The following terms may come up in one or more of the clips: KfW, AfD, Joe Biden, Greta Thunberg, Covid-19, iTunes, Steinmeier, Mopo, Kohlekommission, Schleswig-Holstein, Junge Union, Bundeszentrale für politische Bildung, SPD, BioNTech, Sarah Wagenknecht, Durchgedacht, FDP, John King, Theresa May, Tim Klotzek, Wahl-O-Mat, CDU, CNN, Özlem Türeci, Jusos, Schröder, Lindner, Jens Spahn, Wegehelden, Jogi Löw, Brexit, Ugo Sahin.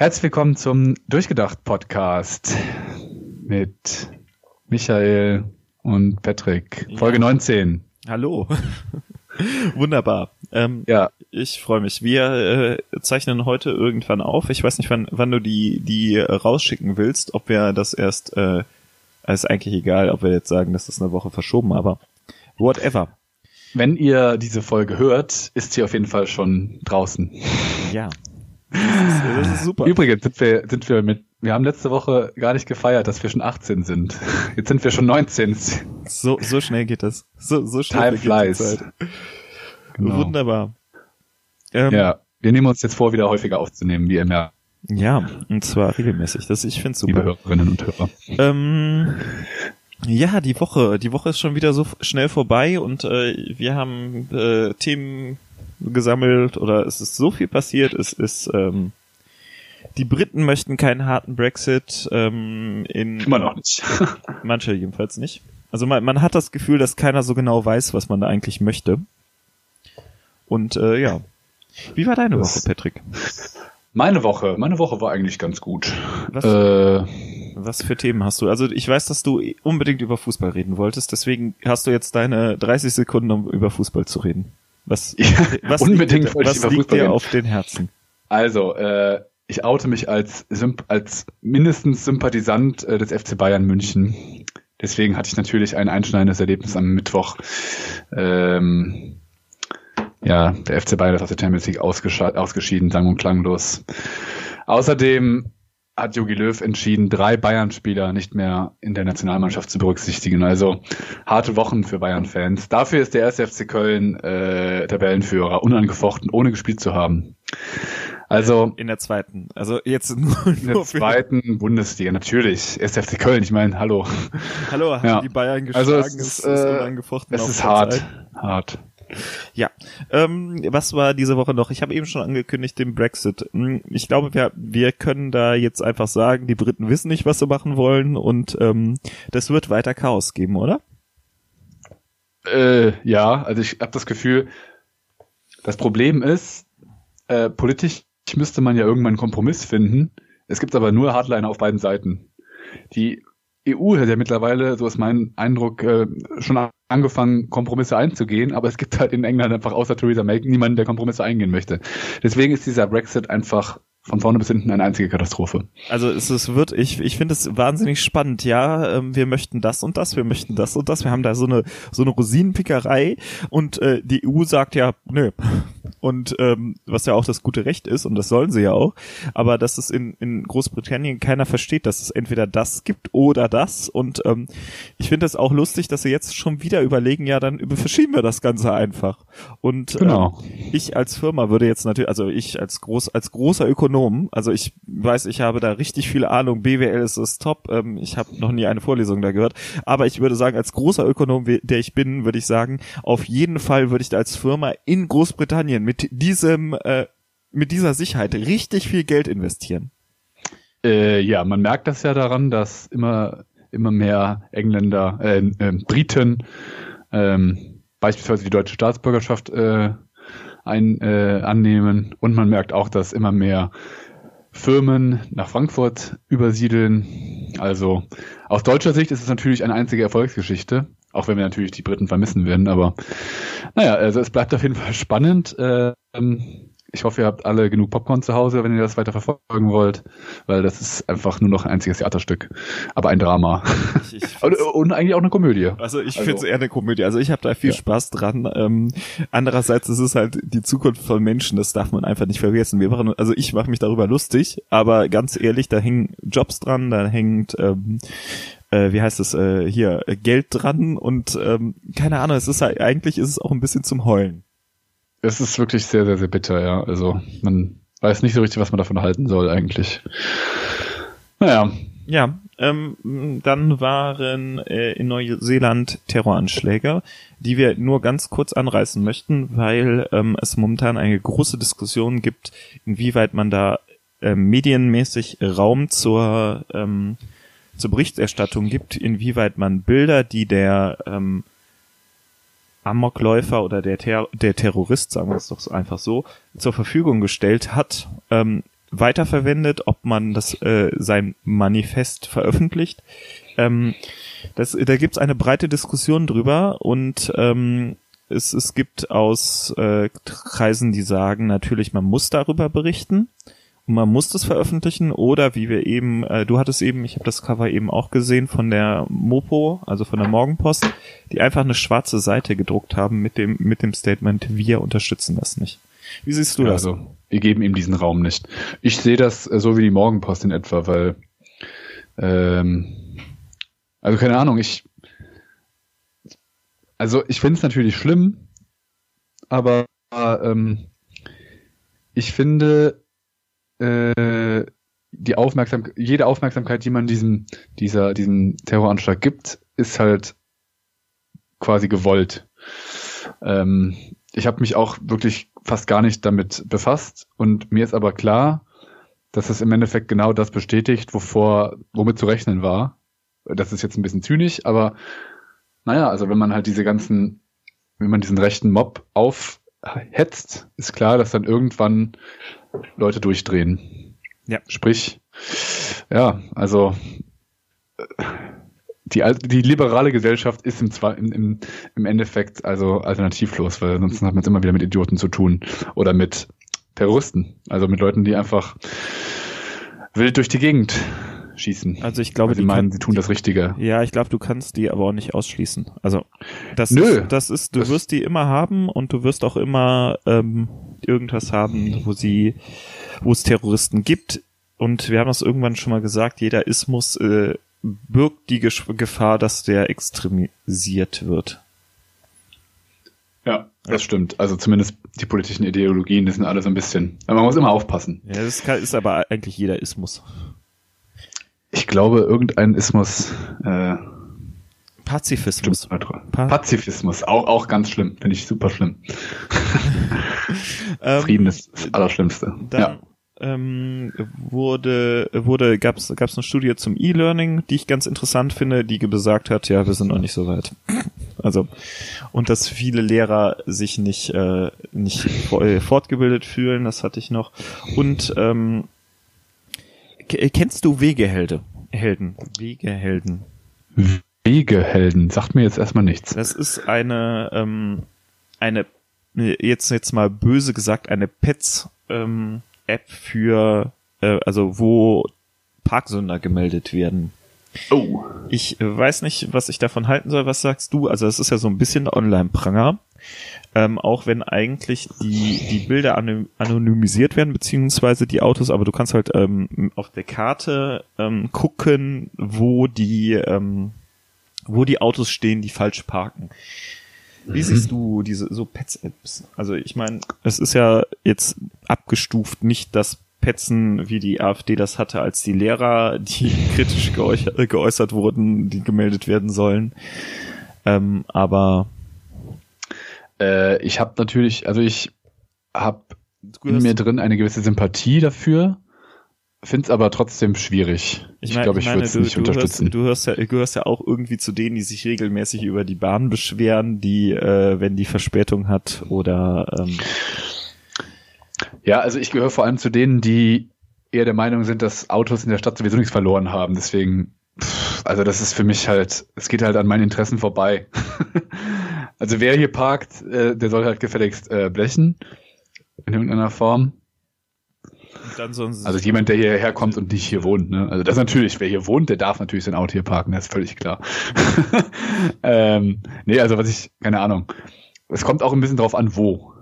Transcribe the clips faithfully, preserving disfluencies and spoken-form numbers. Herzlich willkommen zum Durchgedacht-Podcast mit Michael und Patrick. Folge ja. neunzehn. Hallo. Wunderbar. Ähm, ja. Ich freue mich. Wir äh, zeichnen heute irgendwann auf. Ich weiß nicht, wann, wann du die, die rausschicken willst. Ob wir das erst... Äh, ist eigentlich egal, ob wir jetzt sagen, dass das eine Woche verschoben, aber whatever. Wenn ihr diese Folge hört, ist sie auf jeden Fall schon draußen. Ja. Das ist, das ist super. Übrigens sind wir, sind wir mit, wir haben letzte Woche gar nicht gefeiert, dass wir schon achtzehn sind. Jetzt sind wir schon neunzehn. So, so schnell geht das. So, so schnell Time flies. Geht die Zeit. Genau. Wunderbar. Ähm, ja, wir nehmen uns jetzt vor, wieder häufiger aufzunehmen, wie ihr merkt. Ja, und zwar regelmäßig. Das, ich finde es super. Liebe Hörerinnen und Hörer. Ähm, ja, die Woche. Die Woche ist schon wieder so schnell vorbei und äh, wir haben äh, Themen gesammelt oder es ist so viel passiert. Es ist, ähm, die Briten möchten keinen harten Brexit. Ähm, in, Immer noch nicht. Manche jedenfalls nicht. Also man, man hat das Gefühl, dass keiner so genau weiß, was man da eigentlich möchte. Und äh, ja. Wie war deine das Woche, Patrick? Meine Woche, meine Woche war eigentlich ganz gut. Was, äh, was für Themen hast du? Also ich weiß, dass du unbedingt über Fußball reden wolltest, deswegen hast du jetzt deine dreißig Sekunden, um über Fußball zu reden. Was, ja, was unbedingt liegt, was liegt Fußball dir reden. Auf den Herzen? Also, äh, ich oute mich als, als mindestens Sympathisant äh, des F C Bayern München. Deswegen hatte ich natürlich ein einschneidendes Erlebnis am Mittwoch. Ähm... Ja, der F C Bayern ist aus der Champions League ausgeschieden, ausgeschieden, sang- und klanglos. Außerdem hat Jogi Löw entschieden, drei Bayern-Spieler nicht mehr in der Nationalmannschaft zu berücksichtigen. Also harte Wochen für Bayern-Fans. Dafür ist der erste F C Köln äh, Tabellenführer, unangefochten, ohne gespielt zu haben. Also in der zweiten, also jetzt nur, nur in der zweiten Bundesliga, natürlich. erster F C Köln, ich meine, hallo. Hallo, haben ja. die Bayern geschlagen, also es ist, äh, ist unangefochten. Es ist hart, Zeit. hart. Ja, ähm, was war diese Woche noch? Ich habe eben schon angekündigt, den Brexit. Ich glaube, wir, wir können da jetzt einfach sagen, die Briten wissen nicht, was sie machen wollen und ähm, das wird weiter Chaos geben, oder? Äh, ja, also ich habe das Gefühl, das Problem ist, äh, politisch müsste man ja irgendwann einen Kompromiss finden. Es gibt aber nur Hardliner auf beiden Seiten. Die E U hat ja mittlerweile, so ist mein Eindruck, äh, schon angefangen, Kompromisse einzugehen, aber es gibt halt in England einfach außer Theresa May niemanden, der Kompromisse eingehen möchte. Deswegen ist dieser Brexit einfach von vorne bis hinten eine einzige Katastrophe. Also es, es wird, ich, ich finde es wahnsinnig spannend, ja, ähm, wir möchten das und das, wir möchten das und das, wir haben da so eine so eine Rosinenpickerei und äh, die E U sagt ja, nö. Und ähm, was ja auch das gute Recht ist, und das sollen sie ja auch, aber dass es in, in Großbritannien keiner versteht, dass es entweder das gibt oder das. Und ähm, ich finde es auch lustig, dass sie jetzt schon wieder überlegen, ja, dann verschieben wir das Ganze einfach. Und genau. ähm, ich als Firma würde jetzt natürlich, also ich als groß als großer Ökonom, also ich weiß, ich habe da richtig viel Ahnung, B W L ist das top, ähm, ich habe noch nie eine Vorlesung da gehört, aber ich würde sagen, als großer Ökonom, der ich bin, würde ich sagen, auf jeden Fall würde ich da als Firma in Großbritannien mit diesem, äh, mit dieser Sicherheit richtig viel Geld investieren. Äh, ja, man merkt das ja daran, dass immer, immer mehr Engländer, äh, äh, Briten, ähm, beispielsweise die deutsche Staatsbürgerschaft äh, ein, äh, annehmen. Und man merkt auch, dass immer mehr Firmen nach Frankfurt übersiedeln. Also aus deutscher Sicht ist es natürlich eine einzige Erfolgsgeschichte. Auch wenn wir natürlich die Briten vermissen werden, aber naja, also es bleibt auf jeden Fall spannend. Ähm, ich hoffe, ihr habt alle genug Popcorn zu Hause, wenn ihr das weiter verfolgen wollt, weil das ist einfach nur noch ein einziges Theaterstück, aber ein Drama. Ich, ich und, und eigentlich auch eine Komödie. Also ich also. finde es eher eine Komödie, also ich habe da viel ja. Spaß dran. Ähm, andererseits ist es halt die Zukunft von Menschen, das darf man einfach nicht vergessen. Wir machen, also ich mache mich darüber lustig, aber ganz ehrlich, da hängen Jobs dran, da hängt... Ähm, Äh, wie heißt es, äh, hier, Geld dran und ähm, keine Ahnung, es ist halt, eigentlich ist es auch ein bisschen zum Heulen. Es ist wirklich sehr, sehr, sehr bitter, ja. Also man weiß nicht so richtig, was man davon halten soll eigentlich. Naja. Ja, ähm, dann waren äh, in Neuseeland Terroranschläge, die wir nur ganz kurz anreißen möchten, weil ähm, es momentan eine große Diskussion gibt, inwieweit man da äh, medienmäßig Raum zur ähm, zur Berichterstattung gibt, inwieweit man Bilder, die der ähm, Amokläufer oder der, Ter- der Terrorist, sagen wir es doch einfach so, zur Verfügung gestellt hat, ähm, weiterverwendet, ob man das äh, sein Manifest veröffentlicht. Ähm, das, da gibt's eine breite Diskussion drüber und ähm, es, es gibt aus äh, Kreisen, die sagen, natürlich, man muss darüber berichten und man muss das veröffentlichen oder wie wir eben, äh, du hattest eben, ich habe das Cover eben auch gesehen von der Mopo, also von der Morgenpost, die einfach eine schwarze Seite gedruckt haben mit dem mit dem Statement, wir unterstützen das nicht. Wie siehst du das? Also, wir geben ihm diesen Raum nicht. Ich sehe das äh, so wie die Morgenpost in etwa, weil ähm, also keine Ahnung, ich also ich finde es natürlich schlimm, aber ähm, ich finde äh, die Aufmerksamkeit, jede Aufmerksamkeit, die man diesem dieser diesem Terroranschlag gibt, ist halt quasi gewollt. Ähm, ich habe mich auch wirklich fast gar nicht damit befasst und mir ist aber klar, dass es im Endeffekt genau das bestätigt, wovor, womit zu rechnen war. Das ist jetzt ein bisschen zynisch, aber naja, also wenn man halt diese ganzen, wenn man diesen rechten Mob aufhetzt, ist klar, dass dann irgendwann Leute durchdrehen. Ja. Sprich, ja, also die, die liberale Gesellschaft ist im, im, im Endeffekt also alternativlos, weil sonst hat man es immer wieder mit Idioten zu tun oder mit Terroristen, also mit Leuten, die einfach wild durch die Gegend schießen. Also ich glaube, sie meinen, kann, sie tun die, das Richtige. Ja, ich glaube, du kannst die aber auch nicht ausschließen. Also das Nö, ist, das ist, du das wirst die immer haben und du wirst auch immer ähm, irgendwas haben, wo sie, wo es Terroristen gibt. Und wir haben das irgendwann schon mal gesagt: Jeder Ismus äh, birgt die Gefahr, dass der extremisiert wird. Ja, das stimmt. Also zumindest die politischen Ideologien, das sind alle so ein bisschen. Aber man muss immer aufpassen. Ja, das ist aber eigentlich jeder Ismus. Ich glaube, irgendein Ismus. Äh, Pazifismus. Pa- Pazifismus, auch, auch ganz schlimm. Finde ich super schlimm. Frieden ist das Allerschlimmste. Dann, ja. ähm, wurde, wurde, gab's, gab's eine Studie zum E-Learning, die ich ganz interessant finde, die besagt hat, ja, wir sind noch nicht so weit. Also, und dass viele Lehrer sich nicht, äh, nicht fortgebildet fühlen, das hatte ich noch. Und, ähm, kennst du Wegehelden? Helden. Wegehelden. Wegehelden. Sagt mir jetzt erstmal nichts. Das ist eine, ähm, eine, jetzt, jetzt mal böse gesagt, eine Pets, ähm, App für, äh, also, wo Parksünder gemeldet werden. Oh. Ich weiß nicht, was ich davon halten soll. Was sagst du? Also, das ist ja so ein bisschen Online-Pranger. Ähm, auch wenn eigentlich die, die Bilder anonymisiert werden, beziehungsweise die Autos, aber du kannst halt ähm, auf der Karte ähm, gucken, wo die, ähm, wo die Autos stehen, die falsch parken. Wie siehst du diese so Pets-Apps? Also ich meine, es ist ja jetzt abgestuft, nicht das Petzen, wie die AfD das hatte, als die Lehrer, die kritisch geäußert, geäußert wurden, die gemeldet werden sollen. Ähm, aber ich habe natürlich, also ich habe in mir drin eine gewisse Sympathie dafür, finde es aber trotzdem schwierig. Ich, mein, ich glaube, ich, ich würde es nicht du unterstützen. Hörst, du hörst ja, gehörst ja auch irgendwie zu denen, die sich regelmäßig über die Bahn beschweren, die, äh, wenn die Verspätung hat oder... Ähm ja, also ich gehöre vor allem zu denen, die eher der Meinung sind, dass Autos in der Stadt sowieso nichts verloren haben, deswegen... Also das ist für mich halt, es geht halt an meinen Interessen vorbei. Also wer hier parkt, äh, der soll halt gefälligst äh, blechen in irgendeiner Form. Und dann sonst also jemand, der hierher kommt und nicht hier wohnt. Ne? Also das natürlich, wer hier wohnt, der darf natürlich sein Auto hier parken, das ist völlig klar. ähm, nee, also was ich, keine Ahnung. Es kommt auch ein bisschen drauf an, wo.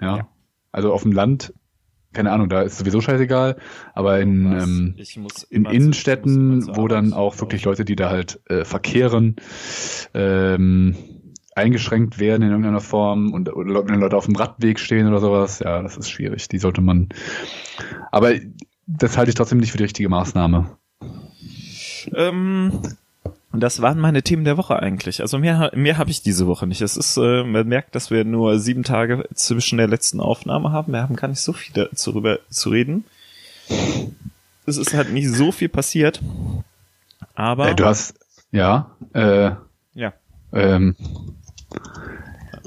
Ja. ja. Also auf dem Land. Keine Ahnung, da ist sowieso scheißegal, aber in, ähm, in Innenstädten, zu, wo dann auch wirklich Leute, die da halt äh, verkehren, ähm, eingeschränkt werden in irgendeiner Form und oder, wenn Leute auf dem Radweg stehen oder sowas, ja, das ist schwierig, die sollte man, aber das halte ich trotzdem nicht für die richtige Maßnahme. Ähm... Und das waren meine Themen der Woche eigentlich. Also mehr, mehr habe ich diese Woche nicht. Es ist, äh, man merkt, dass wir nur sieben Tage zwischen der letzten Aufnahme haben. Wir haben gar nicht so viel darüber zu reden. Es ist halt nicht so viel passiert. Aber äh, du hast ja. Äh, ja. Ähm,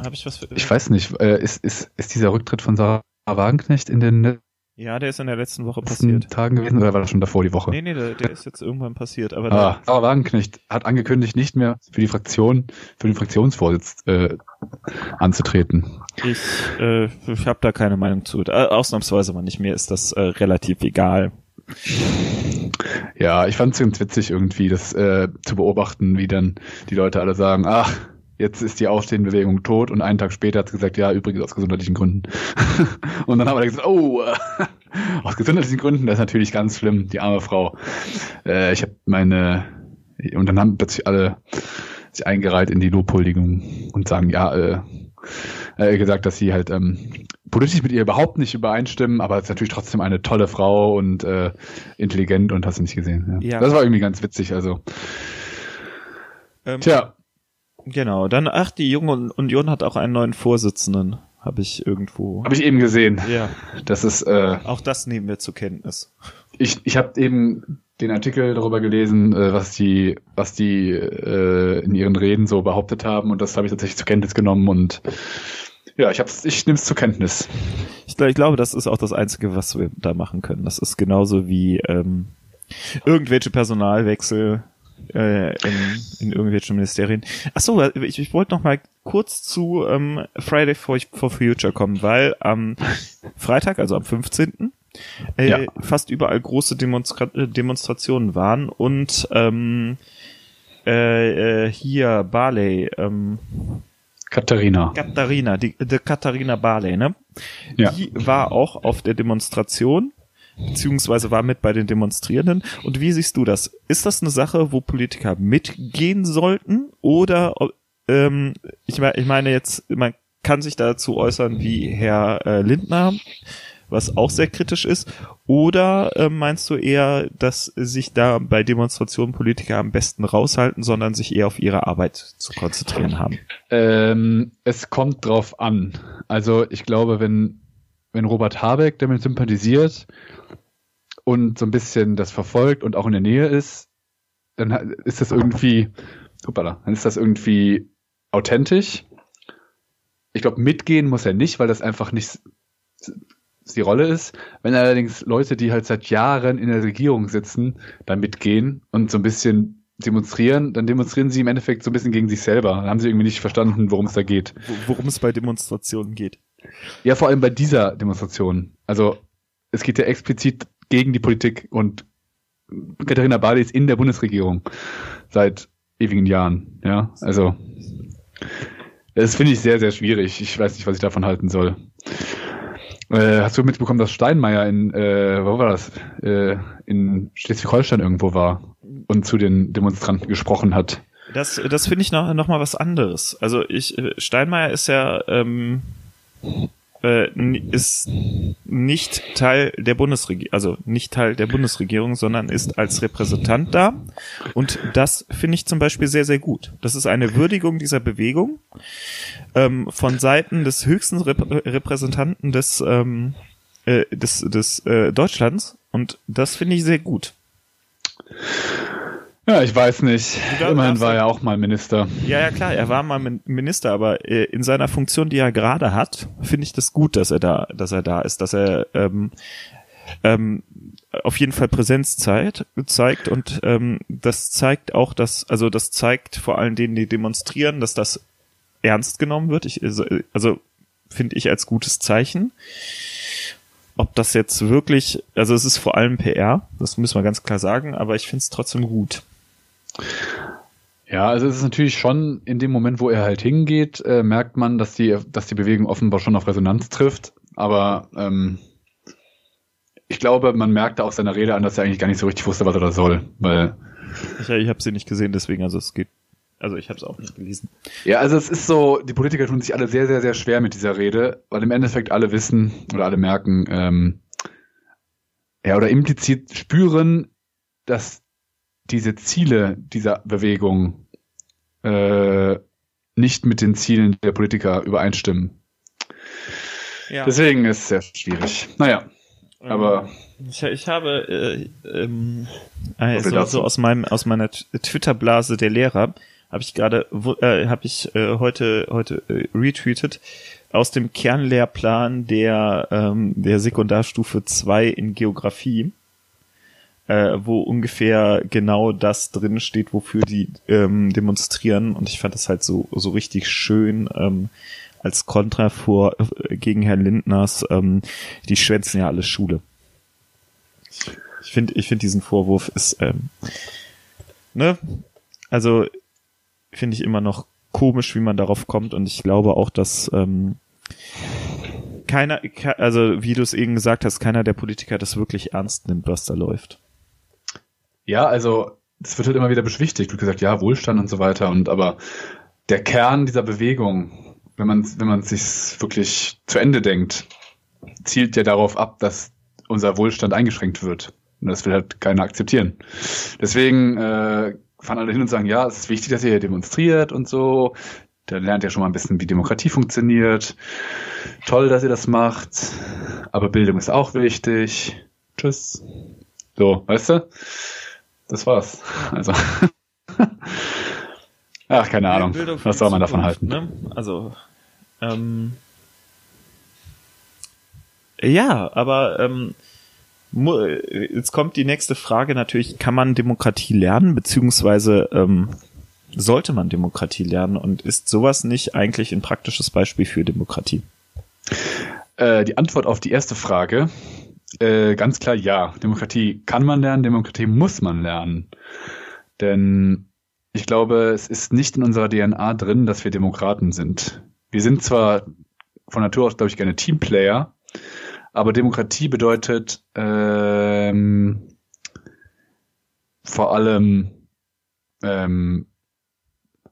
habe ich was? Für, ich weiß nicht. Äh, ist ist ist dieser Rücktritt von Sarah Wagenknecht in den Ja, der ist in der letzten Woche passiert. Tagen gewesen oder war das schon davor die Woche? Nee, nee, der, der ist jetzt irgendwann passiert. Aber ah, Sarah Wagenknecht hat angekündigt, nicht mehr für die Fraktion, für den Fraktionsvorsitz äh, anzutreten. Ich, äh, ich habe da keine Meinung zu. Ausnahmsweise mal nicht. Mir ist das äh, relativ egal. Ja, ich fand es ganz witzig irgendwie, das äh, zu beobachten, wie dann die Leute alle sagen, ach, jetzt ist die Aufstehenbewegung tot, und einen Tag später hat sie gesagt, ja, übrigens aus gesundheitlichen Gründen. Und dann haben wir dann gesagt, oh, aus gesundheitlichen Gründen, das ist natürlich ganz schlimm, die arme Frau. Äh, ich habe meine, und dann haben plötzlich alle sich eingereiht in die Lobhuldigung und sagen, ja, äh, äh gesagt, dass sie halt ähm, politisch mit ihr überhaupt nicht übereinstimmen, aber ist natürlich trotzdem eine tolle Frau und äh, intelligent und hast du nicht gesehen. Ja. Ja. Das war irgendwie ganz witzig, also. Ähm. Tja. Genau, dann, ach, die Junge Union hat auch einen neuen Vorsitzenden, habe ich irgendwo. Habe ich eben gesehen. Ja. Das ist, äh, auch das nehmen wir zur Kenntnis. Ich, ich habe eben den Artikel darüber gelesen, äh, was die, was die äh, in ihren Reden so behauptet haben, und das habe ich tatsächlich zur Kenntnis genommen, und ja, ich hab's, ich nehme es zur Kenntnis. Ich, ich glaube, das ist auch das Einzige, was wir da machen können. Das ist genauso wie ähm, irgendwelche Personalwechsel. In, in irgendwelchen Ministerien. Achso, ich, ich wollte noch mal kurz zu ähm, Friday for, for Future kommen, weil am Freitag, also am fünfzehnten Äh, ja. fast überall große Demonstra- Demonstrationen waren, und ähm, äh, hier Barley, ähm, Katharina. Katharina, die, die Katharina Barley, ne? Ja. Die war auch auf der Demonstration, beziehungsweise war mit bei den Demonstrierenden. Und wie siehst du das? Ist das eine Sache, wo Politiker mitgehen sollten? Oder, ähm, ich, ich meine jetzt, man kann sich dazu äußern wie Herr äh, Lindner, was auch sehr kritisch ist. Oder äh, meinst du eher, dass sich da bei Demonstrationen Politiker am besten raushalten, sondern sich eher auf ihre Arbeit zu konzentrieren haben? Ähm, es kommt drauf an. Also ich glaube, wenn wenn Robert Habeck damit sympathisiert und so ein bisschen das verfolgt und auch in der Nähe ist, dann ist das irgendwie, hoppala, dann ist das irgendwie authentisch. Ich glaube, mitgehen muss er nicht, weil das einfach nicht die Rolle ist. Wenn allerdings Leute, die halt seit Jahren in der Regierung sitzen, da mitgehen und so ein bisschen demonstrieren, dann demonstrieren sie im Endeffekt so ein bisschen gegen sich selber. Dann haben sie irgendwie nicht verstanden, worum es da geht. Worum es bei Demonstrationen geht. Ja, vor allem bei dieser Demonstration. Also es geht ja explizit gegen die Politik, und Katharina Barley ist in der Bundesregierung seit ewigen Jahren. Ja, also das finde ich sehr, sehr schwierig. Ich weiß nicht, was ich davon halten soll. Äh, hast du mitbekommen, dass Steinmeier in, äh, wo war das? Äh, in Schleswig-Holstein irgendwo war und zu den Demonstranten gesprochen hat? Das, das finde ich noch, noch mal was anderes. Also ich, Steinmeier ist ja ähm ist nicht Teil der Bundesregierung, also nicht Teil der Bundesregierung, sondern ist als Repräsentant da. Und das finde ich zum Beispiel sehr, sehr gut. Das ist eine Würdigung dieser Bewegung ähm, von Seiten des höchsten Rep- Repräsentanten des, ähm, äh, des, des äh, Deutschlands. Und das finde ich sehr gut. Ja, ich weiß nicht. Immerhin war er auch mal Minister. Ja, ja, klar, er war mal Minister, aber in seiner Funktion, die er gerade hat, finde ich das gut, dass er da, dass er da ist, dass er ähm, ähm, auf jeden Fall Präsenz zeigt, zeigt und ähm, das zeigt auch, dass, also das zeigt vor allen denen, die demonstrieren, dass das ernst genommen wird. Ich, also finde ich als gutes Zeichen. Ob das jetzt wirklich, also es ist vor allem P R, das müssen wir ganz klar sagen, aber ich finde es trotzdem gut. Ja, also es ist natürlich schon, in dem Moment, wo er halt hingeht, äh, merkt man, dass die, dass die Bewegung offenbar schon auf Resonanz trifft. Aber ähm, ich glaube, man merkt da aus seiner Rede an, dass er eigentlich gar nicht so richtig wusste, was er da soll. Weil ich ich habe sie nicht gesehen, deswegen, also es geht. Also ich habe es auch nicht gelesen. Ja, also es ist so, die Politiker tun sich alle sehr, sehr, sehr schwer mit dieser Rede, weil im Endeffekt alle wissen oder alle merken, ähm, ja, oder implizit spüren, dass diese Ziele dieser Bewegung äh, nicht mit den Zielen der Politiker übereinstimmen. Ja. Deswegen ist es sehr schwierig. Naja, ähm, aber... Ich, ich habe äh, ähm, so, so aus, meinem, aus meiner Twitter-Blase der Lehrer habe ich gerade, äh, habe ich äh, heute heute äh, retweetet, aus dem Kernlehrplan der, ähm, der Sekundarstufe zwei in Geografie, äh, wo ungefähr genau das drin steht, wofür die ähm, demonstrieren. Und ich fand das halt so, so richtig schön, ähm, als Kontra vor, gegen Herrn Lindners, ähm, die schwänzen ja alle Schule. Ich finde, ich finde diesen Vorwurf ist, ähm, ne, also finde ich immer noch komisch, wie man darauf kommt, und ich glaube auch, dass ähm, keiner, also wie du es eben gesagt hast, keiner der Politiker das wirklich ernst nimmt, was da läuft. Ja, also das wird halt immer wieder beschwichtigt. Du hast gesagt, ja, Wohlstand und so weiter, und aber der Kern dieser Bewegung, wenn man wenn man sich wirklich zu Ende denkt, zielt ja darauf ab, dass unser Wohlstand eingeschränkt wird. Und das will halt keiner akzeptieren. Deswegen äh, fahren alle hin und sagen, ja, es ist wichtig, dass ihr hier demonstriert und so. Da lernt ihr schon mal ein bisschen, wie Demokratie funktioniert. Toll, dass ihr das macht. Aber Bildung ist auch wichtig. Tschüss. So, weißt du? Das war's. Also. Ach, keine Ahnung. Was soll man davon halten? Ne? Also, ähm, ja, aber ähm, jetzt kommt die nächste Frage natürlich, kann man Demokratie lernen, beziehungsweise ähm, sollte man Demokratie lernen, und ist sowas nicht eigentlich ein praktisches Beispiel für Demokratie? Äh, die Antwort auf die erste Frage, äh, ganz klar ja. Demokratie kann man lernen, Demokratie muss man lernen. Denn ich glaube, es ist nicht in unserer D N A drin, dass wir Demokraten sind. Wir sind zwar von Natur aus, glaube ich, gerne Teamplayer, aber Demokratie bedeutet ähm, vor allem ähm,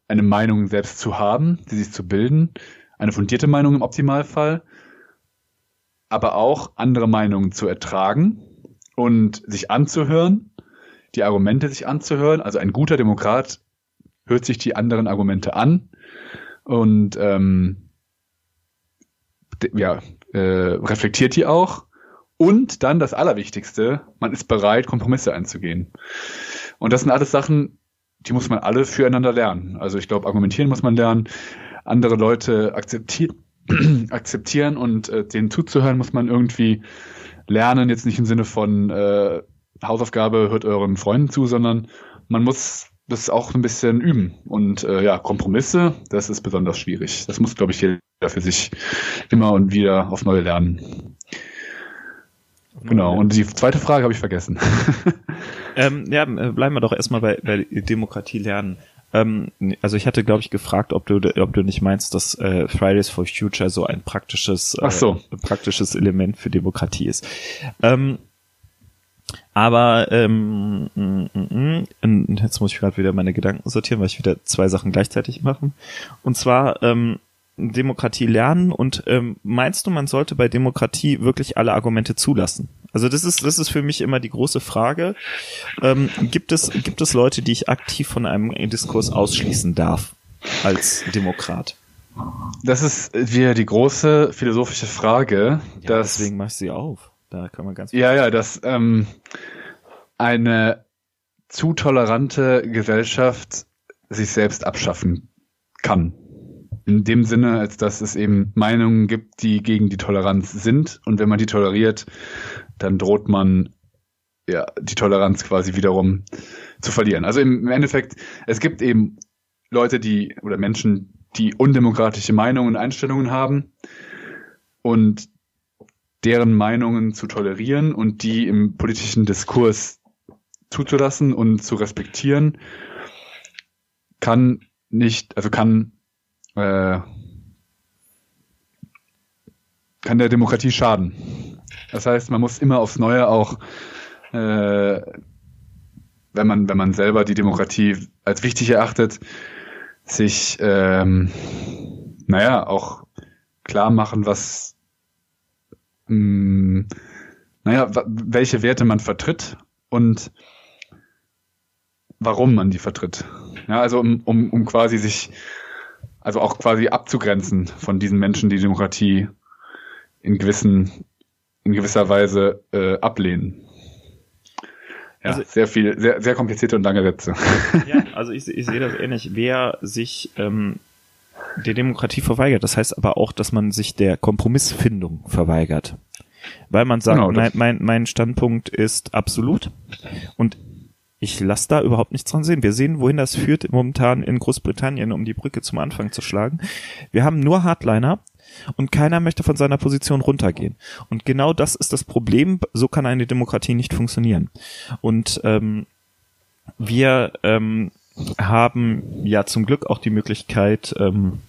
eine Meinung selbst zu haben, die sich zu bilden, eine fundierte Meinung im Optimalfall, aber auch andere Meinungen zu ertragen und sich anzuhören, die Argumente sich anzuhören. Also ein guter Demokrat hört sich die anderen Argumente an und ähm, de- ja, Äh, reflektiert die auch, und dann das Allerwichtigste, man ist bereit, Kompromisse einzugehen. Und das sind alles Sachen, die muss man alle füreinander lernen. Also ich glaube, argumentieren muss man lernen, andere Leute akzeptier- akzeptieren und äh, denen zuzuhören muss man irgendwie lernen, jetzt nicht im Sinne von äh, Hausaufgabe, hört euren Freunden zu, sondern man muss das auch ein bisschen üben. Und äh, ja, Kompromisse, das ist besonders schwierig. Das muss, glaube ich, jeder für sich immer und wieder aufs Neue lernen. Genau, und die zweite Frage habe ich vergessen. ähm, ja, bleiben wir doch erstmal bei, bei Demokratie lernen. Ähm, also ich hatte, glaube ich, gefragt, ob du ob du nicht meinst, dass äh, Fridays for Future so ein praktisches, äh, so. praktisches Element für Demokratie ist. Ähm, Aber ähm, m- m- m- jetzt muss ich gerade wieder meine Gedanken sortieren, weil ich wieder zwei Sachen gleichzeitig mache. Und zwar ähm, Demokratie lernen, und ähm, meinst du, man sollte bei Demokratie wirklich alle Argumente zulassen? Also das ist das ist für mich immer die große Frage. Ähm, gibt es gibt es Leute, die ich aktiv von einem Diskurs ausschließen darf als Demokrat? Das ist wieder die große philosophische Frage. Ja, dass deswegen mach ich sie auf. Da kann man ganz ja, ja, dass ähm, eine zu tolerante Gesellschaft sich selbst abschaffen kann. In dem Sinne, als dass es eben Meinungen gibt, die gegen die Toleranz sind. Und wenn man die toleriert, dann droht man ja die Toleranz quasi wiederum zu verlieren. Also im Endeffekt, es gibt eben Leute, die oder Menschen, die undemokratische Meinungen und Einstellungen haben, und deren Meinungen zu tolerieren und die im politischen Diskurs zuzulassen und zu respektieren, kann nicht, also kann, äh, kann der Demokratie schaden. Das heißt, man muss immer aufs Neue auch, äh, wenn man, wenn man selber die Demokratie als wichtig erachtet, sich, ähm, naja, auch klar machen, was naja, welche Werte man vertritt und warum man die vertritt. Ja, also um, um, um quasi sich, also auch quasi abzugrenzen von diesen Menschen, die Demokratie in gewissen, in gewisser Weise äh, ablehnen. Ja, also, sehr viel, sehr, sehr komplizierte und lange Sätze. Ja, also ich, ich sehe das ähnlich. Wer sich ähm, der Demokratie verweigert. Das heißt aber auch, dass man sich der Kompromissfindung verweigert. Weil man sagt, genau, mein, mein, mein Standpunkt ist absolut und ich lasse da überhaupt nichts dran sehen. Wir sehen, wohin das führt momentan in Großbritannien, um die Brücke zum Anfang zu schlagen. Wir haben nur Hardliner und keiner möchte von seiner Position runtergehen. Und genau das ist das Problem. So kann eine Demokratie nicht funktionieren. Und ähm, wir ähm, haben ja zum Glück auch die Möglichkeit, ähm,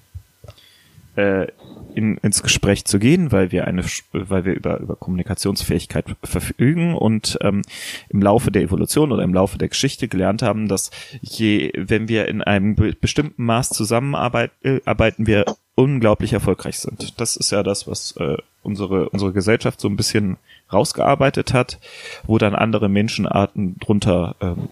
äh, in, ins Gespräch zu gehen, weil wir eine, weil wir über, über Kommunikationsfähigkeit verfügen und ähm, im Laufe der Evolution oder im Laufe der Geschichte gelernt haben, dass je, wenn wir in einem bestimmten Maß zusammenarbeiten, äh, arbeiten wir unglaublich erfolgreich sind. Das ist ja das, was äh, unsere unsere Gesellschaft so ein bisschen rausgearbeitet hat, wo dann andere Menschenarten drunter ähm,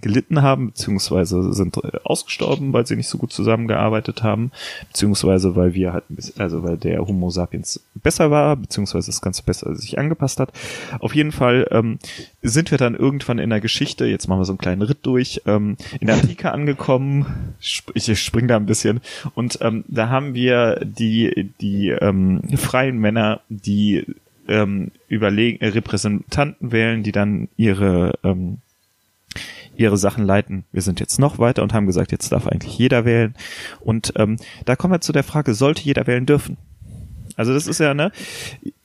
gelitten haben, beziehungsweise sind äh, ausgestorben, weil sie nicht so gut zusammengearbeitet haben, beziehungsweise weil wir halt, also weil der Homo sapiens besser war, beziehungsweise das Ganze besser sich angepasst hat. Auf jeden Fall ähm, sind wir dann irgendwann in der Geschichte, jetzt machen wir so einen kleinen Ritt durch, ähm, in der Antike angekommen, ich springe da ein bisschen, und ähm, da haben wir die, die ähm, freien Männer, die ähm, überlegen, äh, Repräsentanten wählen, die dann ihre ähm, ihre Sachen leiten. Wir sind jetzt noch weiter und haben gesagt, jetzt darf eigentlich jeder wählen. Und ähm, da kommen wir zu der Frage, sollte jeder wählen dürfen? Also das ist ja, ne?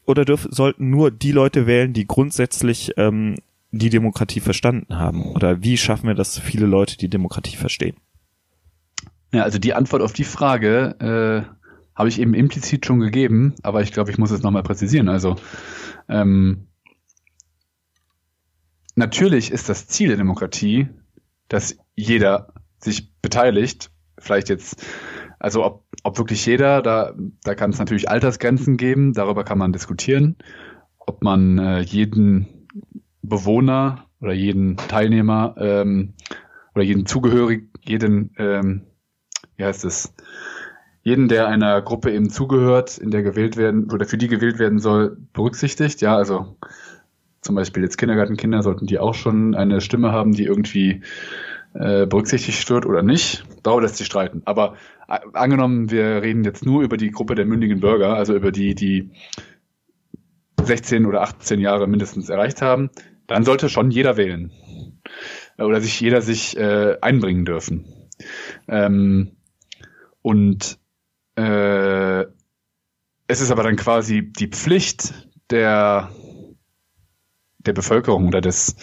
Oder dürf, sollten nur die Leute wählen, die grundsätzlich ähm, die Demokratie verstanden haben? Oder wie schaffen wir das, viele Leute die Demokratie verstehen? Ja, also die Antwort auf die Frage äh, habe ich eben implizit schon gegeben, aber ich glaube, ich muss es nochmal präzisieren. Also ähm, natürlich ist das Ziel der Demokratie, dass jeder sich beteiligt. Vielleicht jetzt, also ob, ob wirklich jeder, da, da kann es natürlich Altersgrenzen geben, darüber kann man diskutieren, ob man äh, jeden Bewohner oder jeden Teilnehmer ähm, oder jeden Zugehörigen, jeden, ähm, wie heißt es, jeden, der einer Gruppe eben zugehört, in der gewählt werden, oder für die gewählt werden soll, berücksichtigt. Ja, also zum Beispiel jetzt Kindergartenkinder, sollten die auch schon eine Stimme haben, die irgendwie äh, berücksichtigt wird oder nicht. Darüber lässt sich streiten. Aber äh, angenommen, wir reden jetzt nur über die Gruppe der mündigen Bürger, also über die, die sechzehn oder achtzehn Jahre mindestens erreicht haben, dann sollte schon jeder wählen. Oder sich jeder sich äh, einbringen dürfen. Ähm, und Äh, es ist aber dann quasi die Pflicht der, der Bevölkerung oder des,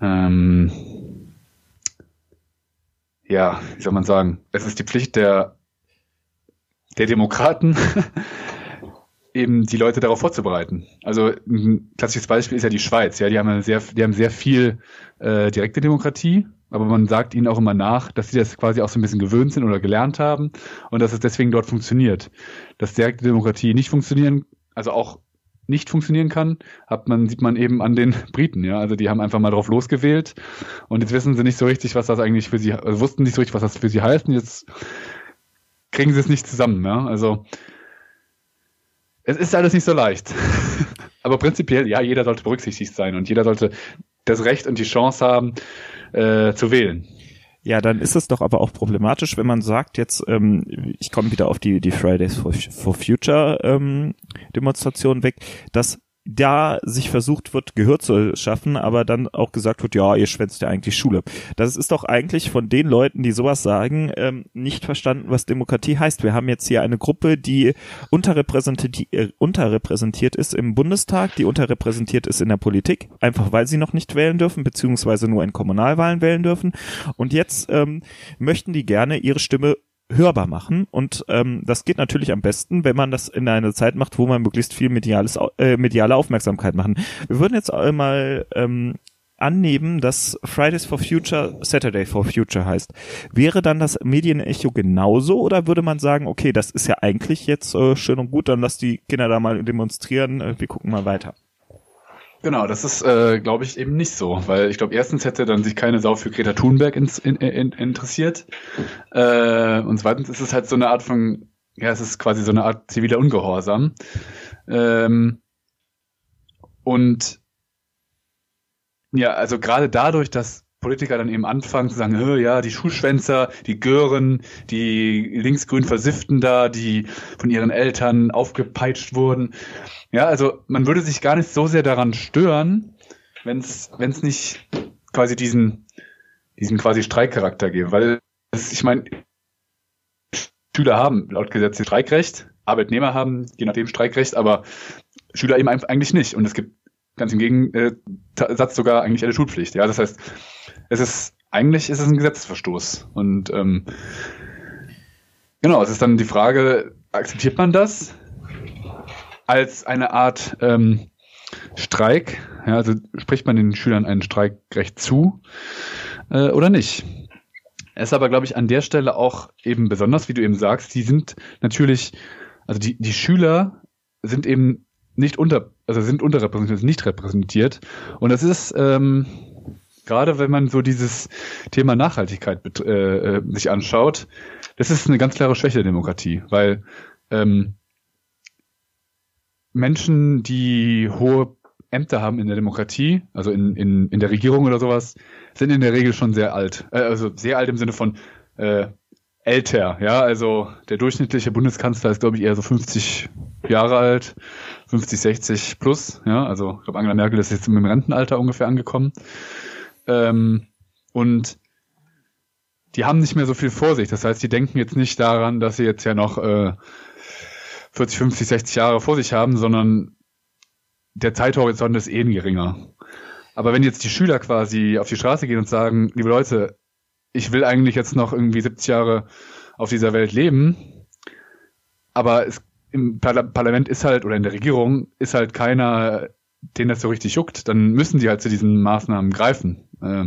ähm, ja, wie soll man sagen, es ist die Pflicht der, der Demokraten, eben die Leute darauf vorzubereiten. Also ein klassisches Beispiel ist ja die Schweiz. Ja, die haben sehr, die haben sehr viel äh, direkte Demokratie. Aber man sagt ihnen auch immer nach, dass sie das quasi auch so ein bisschen gewöhnt sind oder gelernt haben und dass es deswegen dort funktioniert. Dass direkte Demokratie nicht funktionieren, also auch nicht funktionieren kann, hat man, sieht man eben an den Briten, ja. Also die haben einfach mal drauf losgewählt und jetzt wissen sie nicht so richtig, was das eigentlich für sie, also wussten nicht so richtig, was das für sie heißt und jetzt kriegen sie es nicht zusammen, ja. Also es ist alles nicht so leicht. Aber prinzipiell, ja, jeder sollte berücksichtigt sein und jeder sollte das Recht und die Chance haben, äh, zu wählen. Ja, dann ist es doch aber auch problematisch, wenn man sagt, jetzt, ähm, ich komme wieder auf die, die Fridays for, for Future ähm, Demonstration weg, dass da sich versucht wird, Gehör zu schaffen, aber dann auch gesagt wird, ja, ihr schwänzt ja eigentlich Schule. Das ist doch eigentlich von den Leuten, die sowas sagen, ähm, nicht verstanden, was Demokratie heißt. Wir haben jetzt hier eine Gruppe, die unterrepräsentiert, äh, unterrepräsentiert ist im Bundestag, die unterrepräsentiert ist in der Politik, einfach weil sie noch nicht wählen dürfen, beziehungsweise nur in Kommunalwahlen wählen dürfen. Und jetzt ähm, möchten die gerne ihre Stimme hörbar machen und ähm, das geht natürlich am besten, wenn man das in einer Zeit macht, wo man möglichst viel mediales, äh, mediale Aufmerksamkeit machen. Wir würden jetzt einmal ähm, annehmen, dass Fridays for Future Saturday for Future heißt. Wäre dann das Medienecho genauso oder würde man sagen, okay, das ist ja eigentlich jetzt äh, schön und gut, dann lass die Kinder da mal demonstrieren, äh, wir gucken mal weiter. Genau, das ist, äh, glaube ich, eben nicht so, weil ich glaube, erstens hätte dann sich keine Sau für Greta Thunberg ins, in, in, interessiert äh, und zweitens ist es halt so eine Art von, ja, es ist quasi so eine Art ziviler Ungehorsam ähm, und ja, also gerade dadurch, dass Politiker dann eben anfangen zu sagen, ja, die Schuhschwänzer, die Gören, die linksgrün Versifften da, die von ihren Eltern aufgepeitscht wurden. Ja, also man würde sich gar nicht so sehr daran stören, wenn es wenn es nicht quasi diesen diesen quasi Streikcharakter gäbe. Weil es, ich meine, Schüler haben laut Gesetz Streikrecht, Arbeitnehmer haben je nachdem Streikrecht, aber Schüler eben eigentlich nicht. Und es gibt ganz im Gegensatz sogar eigentlich eine Schulpflicht. Ja, das heißt, es ist eigentlich ist es ein Gesetzesverstoß. Und ähm, genau, es ist dann die Frage, akzeptiert man das als eine Art ähm, Streik? Ja, also spricht man den Schülern ein Streikrecht zu äh, oder nicht? Es ist aber, glaube ich, an der Stelle auch eben besonders, wie du eben sagst, die sind natürlich, also die, die Schüler sind eben nicht unter, also sind unterrepräsentiert, nicht repräsentiert. Und das ist, ähm, gerade wenn man so dieses Thema Nachhaltigkeit bet- äh, sich anschaut, das ist eine ganz klare Schwäche der Demokratie, weil ähm, Menschen, die hohe Ämter haben in der Demokratie, also in, in, in der Regierung oder sowas, sind in der Regel schon sehr alt. Äh, also sehr alt im Sinne von äh, älter, ja, also der durchschnittliche Bundeskanzler ist, glaube ich, eher so fünfzig Jahre alt, fünfzig, sechzig plus, ja, also ich glaube, Angela Merkel ist jetzt im Rentenalter ungefähr angekommen, ähm, und die haben nicht mehr so viel vor sich, das heißt, die denken jetzt nicht daran, dass sie jetzt ja noch äh, vierzig, fünfzig, sechzig Jahre vor sich haben, sondern der Zeithorizont ist eh geringer. Aber wenn jetzt die Schüler quasi auf die Straße gehen und sagen, liebe Leute, ich will eigentlich jetzt noch irgendwie siebzig Jahre auf dieser Welt leben, aber es, im Parlament ist halt, oder in der Regierung, ist halt keiner, den das so richtig juckt, dann müssen die halt zu diesen Maßnahmen greifen. Äh,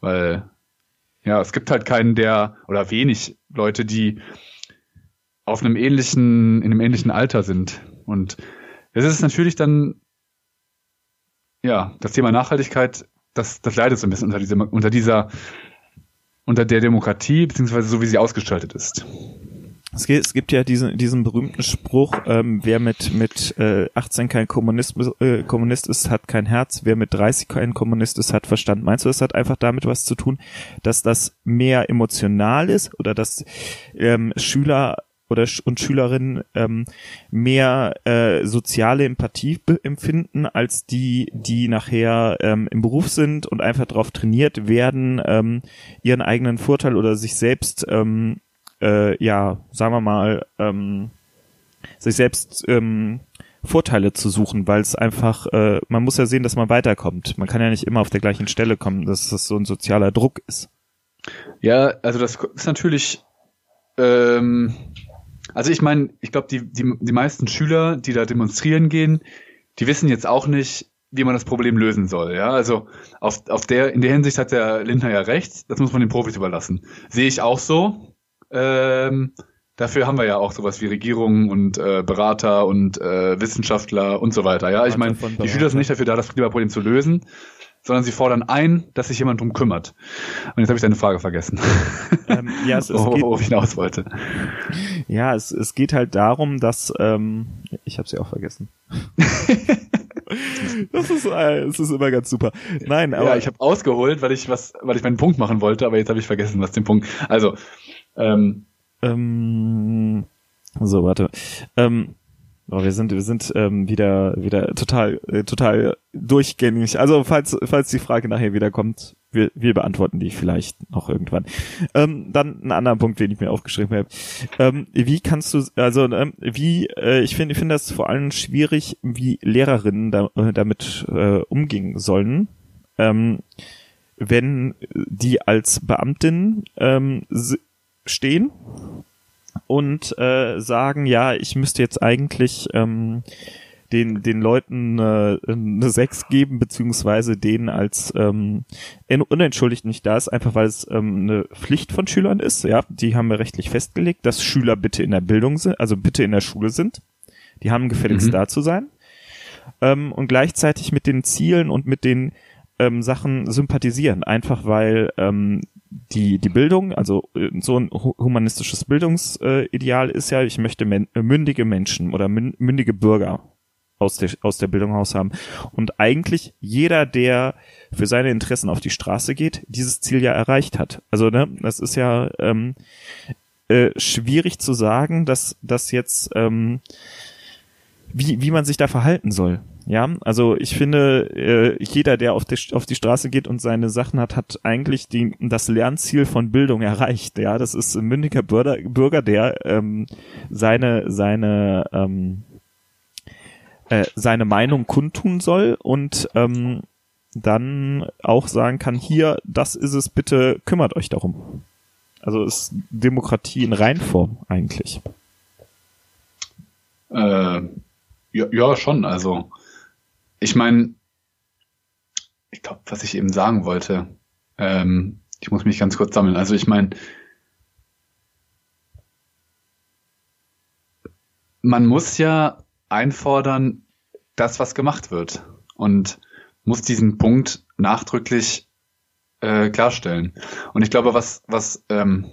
weil, ja, es gibt halt keinen, der, oder wenig Leute, die auf einem ähnlichen, in einem ähnlichen Alter sind. Und es ist natürlich dann, ja, das Thema Nachhaltigkeit, das, das leidet so ein bisschen unter, diese, unter dieser unter der Demokratie, beziehungsweise so, wie sie ausgestaltet ist. Es gibt, es gibt ja diesen, diesen berühmten Spruch, ähm, wer mit, mit äh, achtzehn kein Kommunist, äh, Kommunist ist, hat kein Herz, wer mit dreißig kein Kommunist ist, hat Verstand. Meinst du, das hat einfach damit was zu tun, dass das mehr emotional ist oder dass ähm, Schüler oder und Schülerinnen ähm, mehr äh, soziale Empathie be- empfinden als die, die nachher ähm, im Beruf sind und einfach darauf trainiert werden, ähm, ihren eigenen Vorteil oder sich selbst, ähm, äh, ja, sagen wir mal, ähm, sich selbst ähm, Vorteile zu suchen, weil es einfach, äh, man muss ja sehen, dass man weiterkommt. Man kann ja nicht immer auf der gleichen Stelle kommen, dass das so ein sozialer Druck ist. Ja, also das ist natürlich ähm also ich meine, ich glaube, die, die, die meisten Schüler, die da demonstrieren gehen, die wissen jetzt auch nicht, wie man das Problem lösen soll. Ja, also auf, auf der, in der Hinsicht hat der Lindner ja recht, das muss man den Profis überlassen. Sehe ich auch so. Ähm, dafür haben wir ja auch sowas wie Regierungen und äh, Berater und äh, Wissenschaftler und so weiter. Ja, ich meine, die Schüler sind nicht dafür da, das Klimaproblem zu lösen, sondern sie fordern ein, dass sich jemand drum kümmert. Und jetzt habe ich deine Frage vergessen. Ähm, ja, es, es oh, geht, worauf ich hinaus wollte. Ja, es, es geht halt darum, dass ähm, ich habe sie auch vergessen. Das ist, äh, es ist immer ganz super. Nein, aber ja, ich habe ausgeholt, weil ich was, weil ich meinen Punkt machen wollte, aber jetzt habe ich vergessen, was den Punkt. Also ähm, ähm, so warte. Ähm, Oh, wir sind wir sind ähm, wieder wieder total äh, total durchgängig. Also falls falls die Frage nachher wieder kommt, wir wir beantworten die vielleicht noch irgendwann. Ähm, dann ein anderer Punkt, den ich mir aufgeschrieben habe. Ähm, wie kannst du also ähm, wie äh, ich finde ich finde das vor allem schwierig, wie Lehrerinnen da, äh, damit äh, umgehen sollen. Ähm, wenn die als Beamtin ähm, s- stehen und äh, sagen, ja, ich müsste jetzt eigentlich ähm, den den Leuten äh, eine sechs geben, beziehungsweise denen als ähm, unentschuldigt nicht da ist, einfach weil es ähm, eine Pflicht von Schülern ist. Ja, die haben wir rechtlich festgelegt, dass Schüler bitte in der Bildung sind, also bitte in der Schule sind. Die haben gefälligst mhm. da zu sein. Ähm, und gleichzeitig mit den Zielen und mit den ähm, Sachen sympathisieren, einfach weil ähm, die die Bildung, also so ein humanistisches Bildungsideal ist ja, ich möchte men- mündige Menschen oder mün- mündige Bürger aus der, aus der Bildung raus haben. Und eigentlich jeder, der für seine Interessen auf die Straße geht, dieses Ziel ja erreicht hat. Also, ne, das ist ja ähm, äh, schwierig zu sagen, dass das jetzt, ähm, wie, wie man sich da verhalten soll. Ja, also ich finde, äh, jeder, der auf die, auf die Straße geht und seine Sachen hat, hat eigentlich die, das Lernziel von Bildung erreicht. Ja, das ist ein mündiger Bürger, Bürger der ähm, seine, seine, ähm, äh, seine Meinung kundtun soll und ähm, dann auch sagen kann, hier, das ist es, bitte kümmert euch darum. Also ist Demokratie in Reinform eigentlich. Äh, ja, ja, schon. Also ich meine, ich glaube, was ich eben sagen wollte, ähm, ich muss mich ganz kurz sammeln. Also ich meine, man muss ja einfordern, das, was gemacht wird, und muss diesen Punkt nachdrücklich äh, klarstellen. Und ich glaube, was was ähm,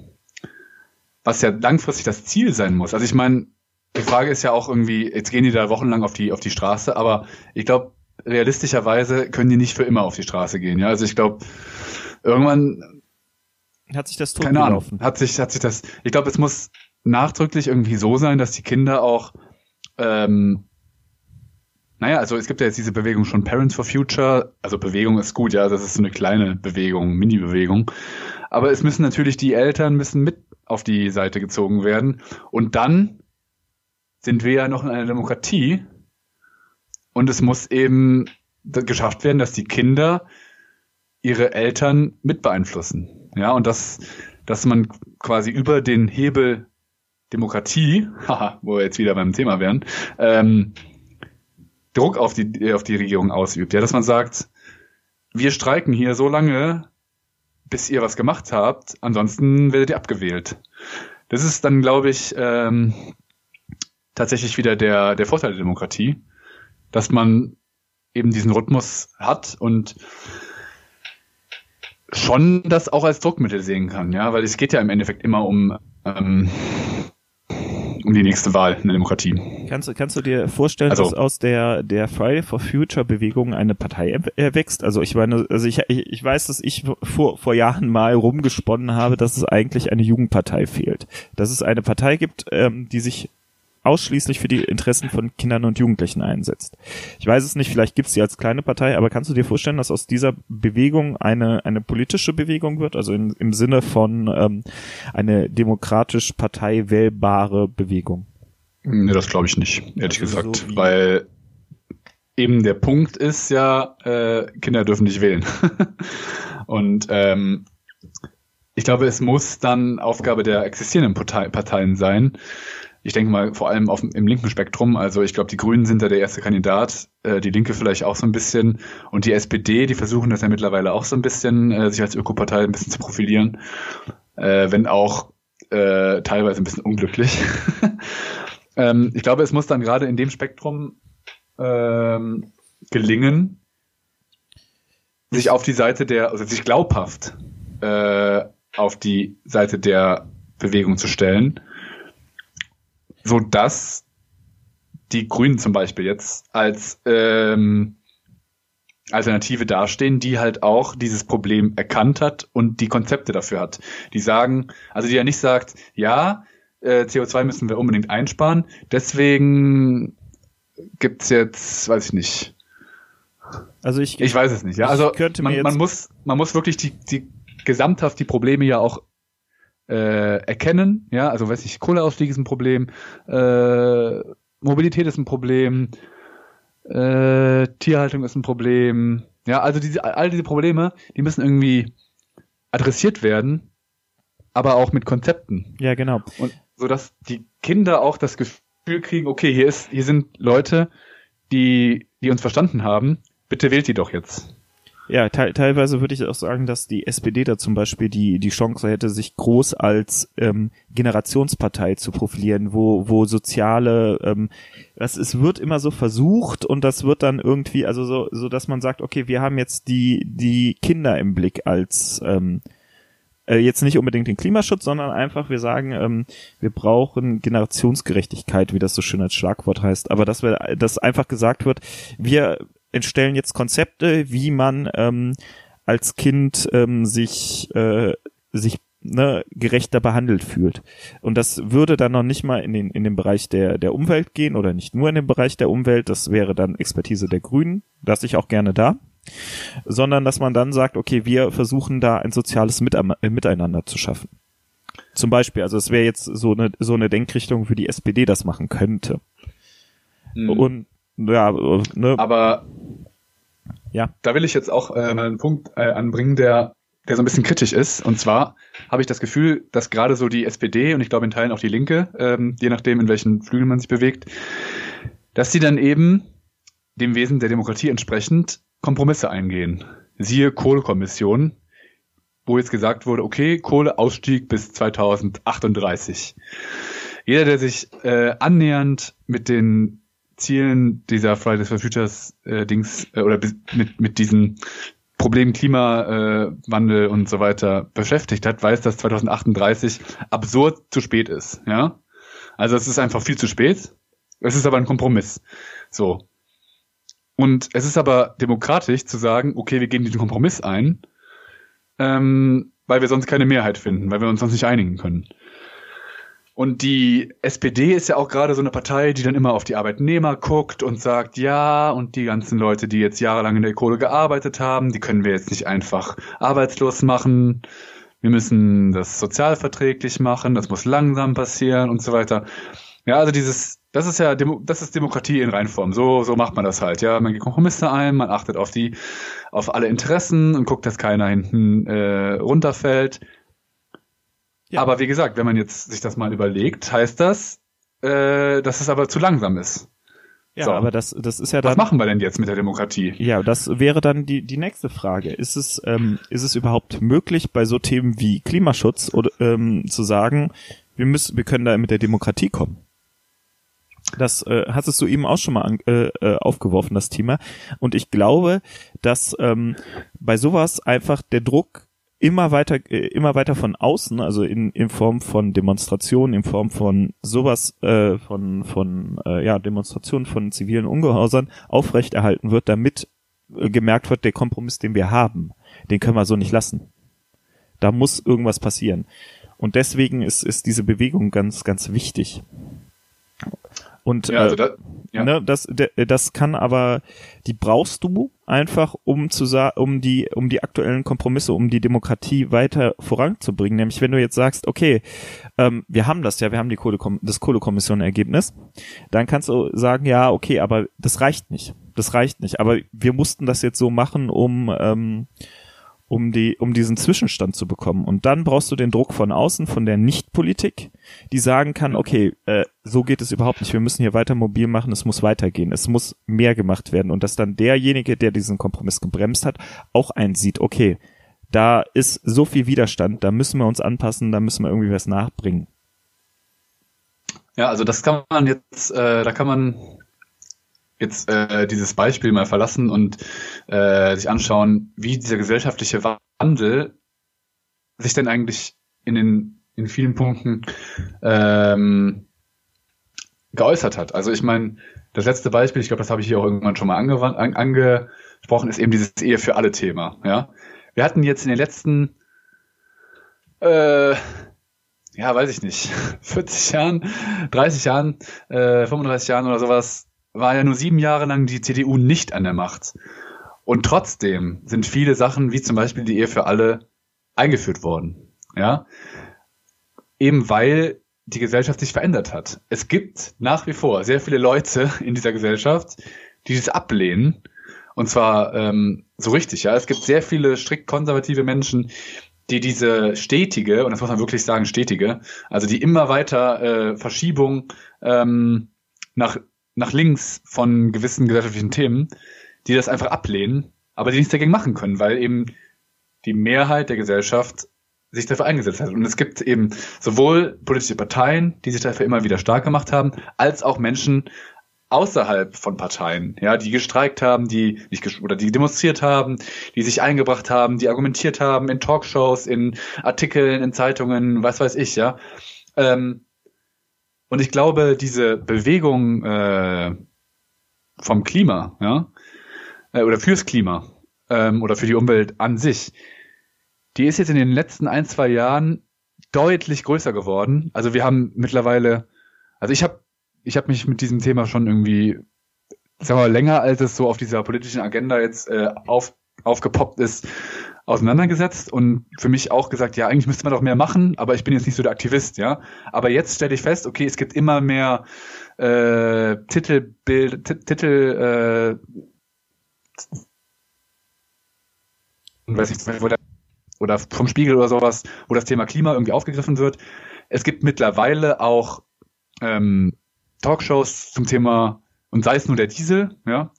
was ja langfristig das Ziel sein muss. Also ich meine, die Frage ist ja auch irgendwie, jetzt gehen die da wochenlang auf die auf die Straße, aber ich glaube, realistischerweise können die nicht für immer auf die Straße gehen. Ja, also ich glaube, irgendwann hat sich das totgelaufen. Hat sich hat sich das. Ich glaube, es muss nachdrücklich irgendwie so sein, dass die Kinder auch ähm, naja, also es gibt ja jetzt diese Bewegung schon Parents for Future, also Bewegung ist gut, ja, das ist so eine kleine Bewegung, Mini-Bewegung, aber es müssen natürlich die Eltern müssen mit auf die Seite gezogen werden und dann sind wir ja noch in einer Demokratie und es muss eben geschafft werden, dass die Kinder ihre Eltern mit beeinflussen, ja, und das, dass man quasi über den Hebel Demokratie, haha, wo wir jetzt wieder beim Thema wären, ähm, Druck auf die, auf die Regierung ausübt. Ja, dass man sagt, wir streiken hier so lange, bis ihr was gemacht habt, ansonsten werdet ihr abgewählt. Das ist dann, glaube ich, ähm, tatsächlich wieder der, der Vorteil der Demokratie, dass man eben diesen Rhythmus hat und schon das auch als Druckmittel sehen kann, ja, weil es geht ja im Endeffekt immer um ähm, um die nächste Wahl in der Demokratie. Kannst, kannst du dir vorstellen, also, dass aus der, der Friday for Future Bewegung eine Partei erwächst? Also ich meine, also ich, ich weiß, dass ich vor, vor Jahren mal rumgesponnen habe, dass es eigentlich eine Jugendpartei fehlt. Dass es eine Partei gibt, ähm, die sich ausschließlich für die Interessen von Kindern und Jugendlichen einsetzt. Ich weiß es nicht, vielleicht gibt es sie als kleine Partei, aber kannst du dir vorstellen, dass aus dieser Bewegung eine eine politische Bewegung wird, also in, im Sinne von ähm, eine demokratisch Partei wählbare Bewegung? Nee, das glaube ich nicht, ehrlich also gesagt, so weil eben der Punkt ist ja, äh, Kinder dürfen nicht wählen. Und ähm, ich glaube, es muss dann Aufgabe der existierenden Partei, Parteien sein. Ich denke mal vor allem auf, im linken Spektrum, also ich glaube, die Grünen sind da der erste Kandidat, äh, die Linke vielleicht auch so ein bisschen und die S P D, die versuchen das ja mittlerweile auch so ein bisschen, äh, sich als Ökopartei ein bisschen zu profilieren, äh, wenn auch äh, teilweise ein bisschen unglücklich. ähm, ich glaube, es muss dann gerade in dem Spektrum ähm, gelingen, sich auf die Seite der, also sich glaubhaft äh, auf die Seite der Bewegung zu stellen, so dass die Grünen zum Beispiel jetzt als ähm, Alternative dastehen, die halt auch dieses Problem erkannt hat und die Konzepte dafür hat. Die sagen, also die ja nicht sagt, ja, äh, C O zwei müssen wir unbedingt einsparen, deswegen gibt's jetzt, weiß ich nicht. Also ich, ich weiß es nicht, ja. Also man, man muss, man muss wirklich die, die gesamthaft die Probleme ja auch Äh, erkennen, ja, also weiß ich, Kohleausstieg ist ein Problem, äh, Mobilität ist ein Problem, äh, Tierhaltung ist ein Problem, ja, also diese, all diese Probleme, die müssen irgendwie adressiert werden, aber auch mit Konzepten. Ja, genau. Und so, dass die Kinder auch das Gefühl kriegen, okay, hier ist, hier sind Leute, die, die uns verstanden haben, bitte wählt die doch jetzt. Ja, te- teilweise würde ich auch sagen, dass die S P D da zum Beispiel die die Chance hätte, sich groß als ähm, Generationspartei zu profilieren, wo wo soziale, ähm, das es wird immer so versucht und das wird dann irgendwie, also so so dass man sagt, okay, wir haben jetzt die die Kinder im Blick als ähm, äh, jetzt nicht unbedingt den Klimaschutz, sondern einfach, wir sagen, ähm, wir brauchen Generationsgerechtigkeit, wie das so schön als Schlagwort heißt. Aber dass wir, dass einfach gesagt wird, wir entstellen jetzt Konzepte, wie man ähm, als Kind ähm, sich äh, sich ne, gerechter behandelt fühlt. Und das würde dann noch nicht mal in den in den Bereich der der Umwelt gehen oder nicht nur in den Bereich der Umwelt, das wäre dann Expertise der Grünen, lasse ich auch gerne da, sondern dass man dann sagt, okay, wir versuchen da ein soziales Miteinander zu schaffen. Zum Beispiel, also es wäre jetzt so eine so eine Denkrichtung, wie die S P D das machen könnte. Mhm. Und ja, ne. Aber ja, da will ich jetzt auch äh, einen Punkt äh, anbringen, der der so ein bisschen kritisch ist. Und zwar habe ich das Gefühl, dass gerade so die S P D und ich glaube in Teilen auch die Linke, ähm, je nachdem in welchen Flügeln man sich bewegt, dass sie dann eben dem Wesen der Demokratie entsprechend Kompromisse eingehen. Siehe Kohlekommission, wo jetzt gesagt wurde, okay, Kohleausstieg bis zweitausendachtunddreißig. Jeder, der sich äh, annähernd mit den Zielen dieser Fridays for Futures äh, Dings äh, oder mit mit diesen Problem Klimawandel und so weiter beschäftigt hat, weiß, dass zweitausendachtunddreißig absurd zu spät ist. Ja, also es ist einfach viel zu spät. Es ist aber ein Kompromiss. So. Und es ist aber demokratisch zu sagen, okay, wir gehen diesen Kompromiss ein, ähm, weil wir sonst keine Mehrheit finden, weil wir uns sonst nicht einigen können. Und die S P D ist ja auch gerade so eine Partei, die dann immer auf die Arbeitnehmer guckt und sagt, ja, und die ganzen Leute, die jetzt jahrelang in der Kohle gearbeitet haben, die können wir jetzt nicht einfach arbeitslos machen. Wir müssen das sozialverträglich machen, das muss langsam passieren und so weiter. Ja, also dieses, das ist ja, Demo, das ist Demokratie in Reinform. So, so macht man das halt, ja. Man geht Kompromisse ein, man achtet auf die, auf alle Interessen und guckt, dass keiner hinten äh, runterfällt. Ja. Aber wie gesagt, wenn man jetzt sich das mal überlegt, heißt das, äh, dass es aber zu langsam ist. Ja, so. Aber das, das ist ja dann. Was machen wir denn jetzt mit der Demokratie? Ja, das wäre dann die die nächste Frage. Ist es ähm, ist es überhaupt möglich, bei so Themen wie Klimaschutz oder ähm, zu sagen, wir müssen, wir können da mit der Demokratie kommen? Das äh, hattest du eben auch schon mal an, äh, aufgeworfen, das Thema. Und ich glaube, dass ähm, bei sowas einfach der Druck immer weiter immer weiter von außen, also in in Form von Demonstrationen, in Form von sowas äh, von von äh, ja Demonstrationen von zivilen Ungehorsam aufrechterhalten wird, damit äh, gemerkt wird, der Kompromiss, den wir haben, den können wir so nicht lassen. Da muss irgendwas passieren. Und deswegen ist ist diese Bewegung ganz ganz wichtig. Und ja, also das, ja. ne, das das kann aber, die brauchst du einfach, um zu um die um die aktuellen Kompromisse, um die Demokratie weiter voranzubringen. Nämlich wenn du jetzt sagst, okay, ähm, wir haben das ja, wir haben die Kohle das Kohlekommission-Ergebnis, dann kannst du sagen, ja, okay, aber das reicht nicht, das reicht nicht. Aber wir mussten das jetzt so machen, um ähm, um die, um diesen Zwischenstand zu bekommen. Und dann brauchst du den Druck von außen, von der Nichtpolitik, die sagen kann, okay, äh, so geht es überhaupt nicht. Wir müssen hier weiter mobil machen. Es muss weitergehen. Es muss mehr gemacht werden. Und dass dann derjenige, der diesen Kompromiss gebremst hat, auch einsieht, okay, da ist so viel Widerstand. Da müssen wir uns anpassen. Da müssen wir irgendwie was nachbringen. Ja, also das kann man jetzt, äh, da kann man jetzt äh, dieses Beispiel mal verlassen und äh, sich anschauen, wie dieser gesellschaftliche Wandel sich denn eigentlich in den in vielen Punkten ähm, geäußert hat. Also ich meine, das letzte Beispiel, ich glaube, das habe ich hier auch irgendwann schon mal angewandt, an, angesprochen, ist eben dieses Ehe für alle Thema. Ja, wir hatten jetzt in den letzten äh, ja, weiß ich nicht, vierzig Jahren, dreißig Jahren, äh, fünfunddreißig Jahren oder sowas, war ja nur sieben Jahre lang die C D U nicht an der Macht. Und trotzdem sind viele Sachen, wie zum Beispiel die Ehe für alle, eingeführt worden. Ja? Eben weil die Gesellschaft sich verändert hat. Es gibt nach wie vor sehr viele Leute in dieser Gesellschaft, die das ablehnen. Und zwar ähm, so richtig. Ja? Es gibt sehr viele strikt konservative Menschen, die diese stetige, und das muss man wirklich sagen, stetige, also die immer weiter äh, Verschiebung ähm, nach nach links von gewissen gesellschaftlichen Themen, die das einfach ablehnen, aber die nichts dagegen machen können, weil eben die Mehrheit der Gesellschaft sich dafür eingesetzt hat. Und es gibt eben sowohl politische Parteien, die sich dafür immer wieder stark gemacht haben, als auch Menschen außerhalb von Parteien, ja, die gestreikt haben, die nicht gest- oder die demonstriert haben, die sich eingebracht haben, die argumentiert haben in Talkshows, in Artikeln, in Zeitungen, was weiß ich, ja. Ähm, und ich glaube, diese Bewegung äh, vom Klima, ja, äh, oder fürs Klima ähm, oder für die Umwelt an sich, die ist jetzt in den letzten ein, zwei Jahren deutlich größer geworden. Also wir haben mittlerweile, also ich habe ich habe mich mit diesem Thema schon irgendwie, sagen wir mal, länger, als es so auf dieser politischen Agenda jetzt äh, auf, aufgepoppt ist, auseinandergesetzt und für mich auch gesagt, ja, eigentlich müsste man doch mehr machen, aber ich bin jetzt nicht so der Aktivist, ja. Aber jetzt stelle ich fest, okay, es gibt immer mehr äh, Titelbild, T- Titel, äh, weiß nicht, wo der, oder vom Spiegel oder sowas, wo das Thema Klima irgendwie aufgegriffen wird. Es gibt mittlerweile auch ähm, Talkshows zum Thema, und sei es nur der Diesel, ja,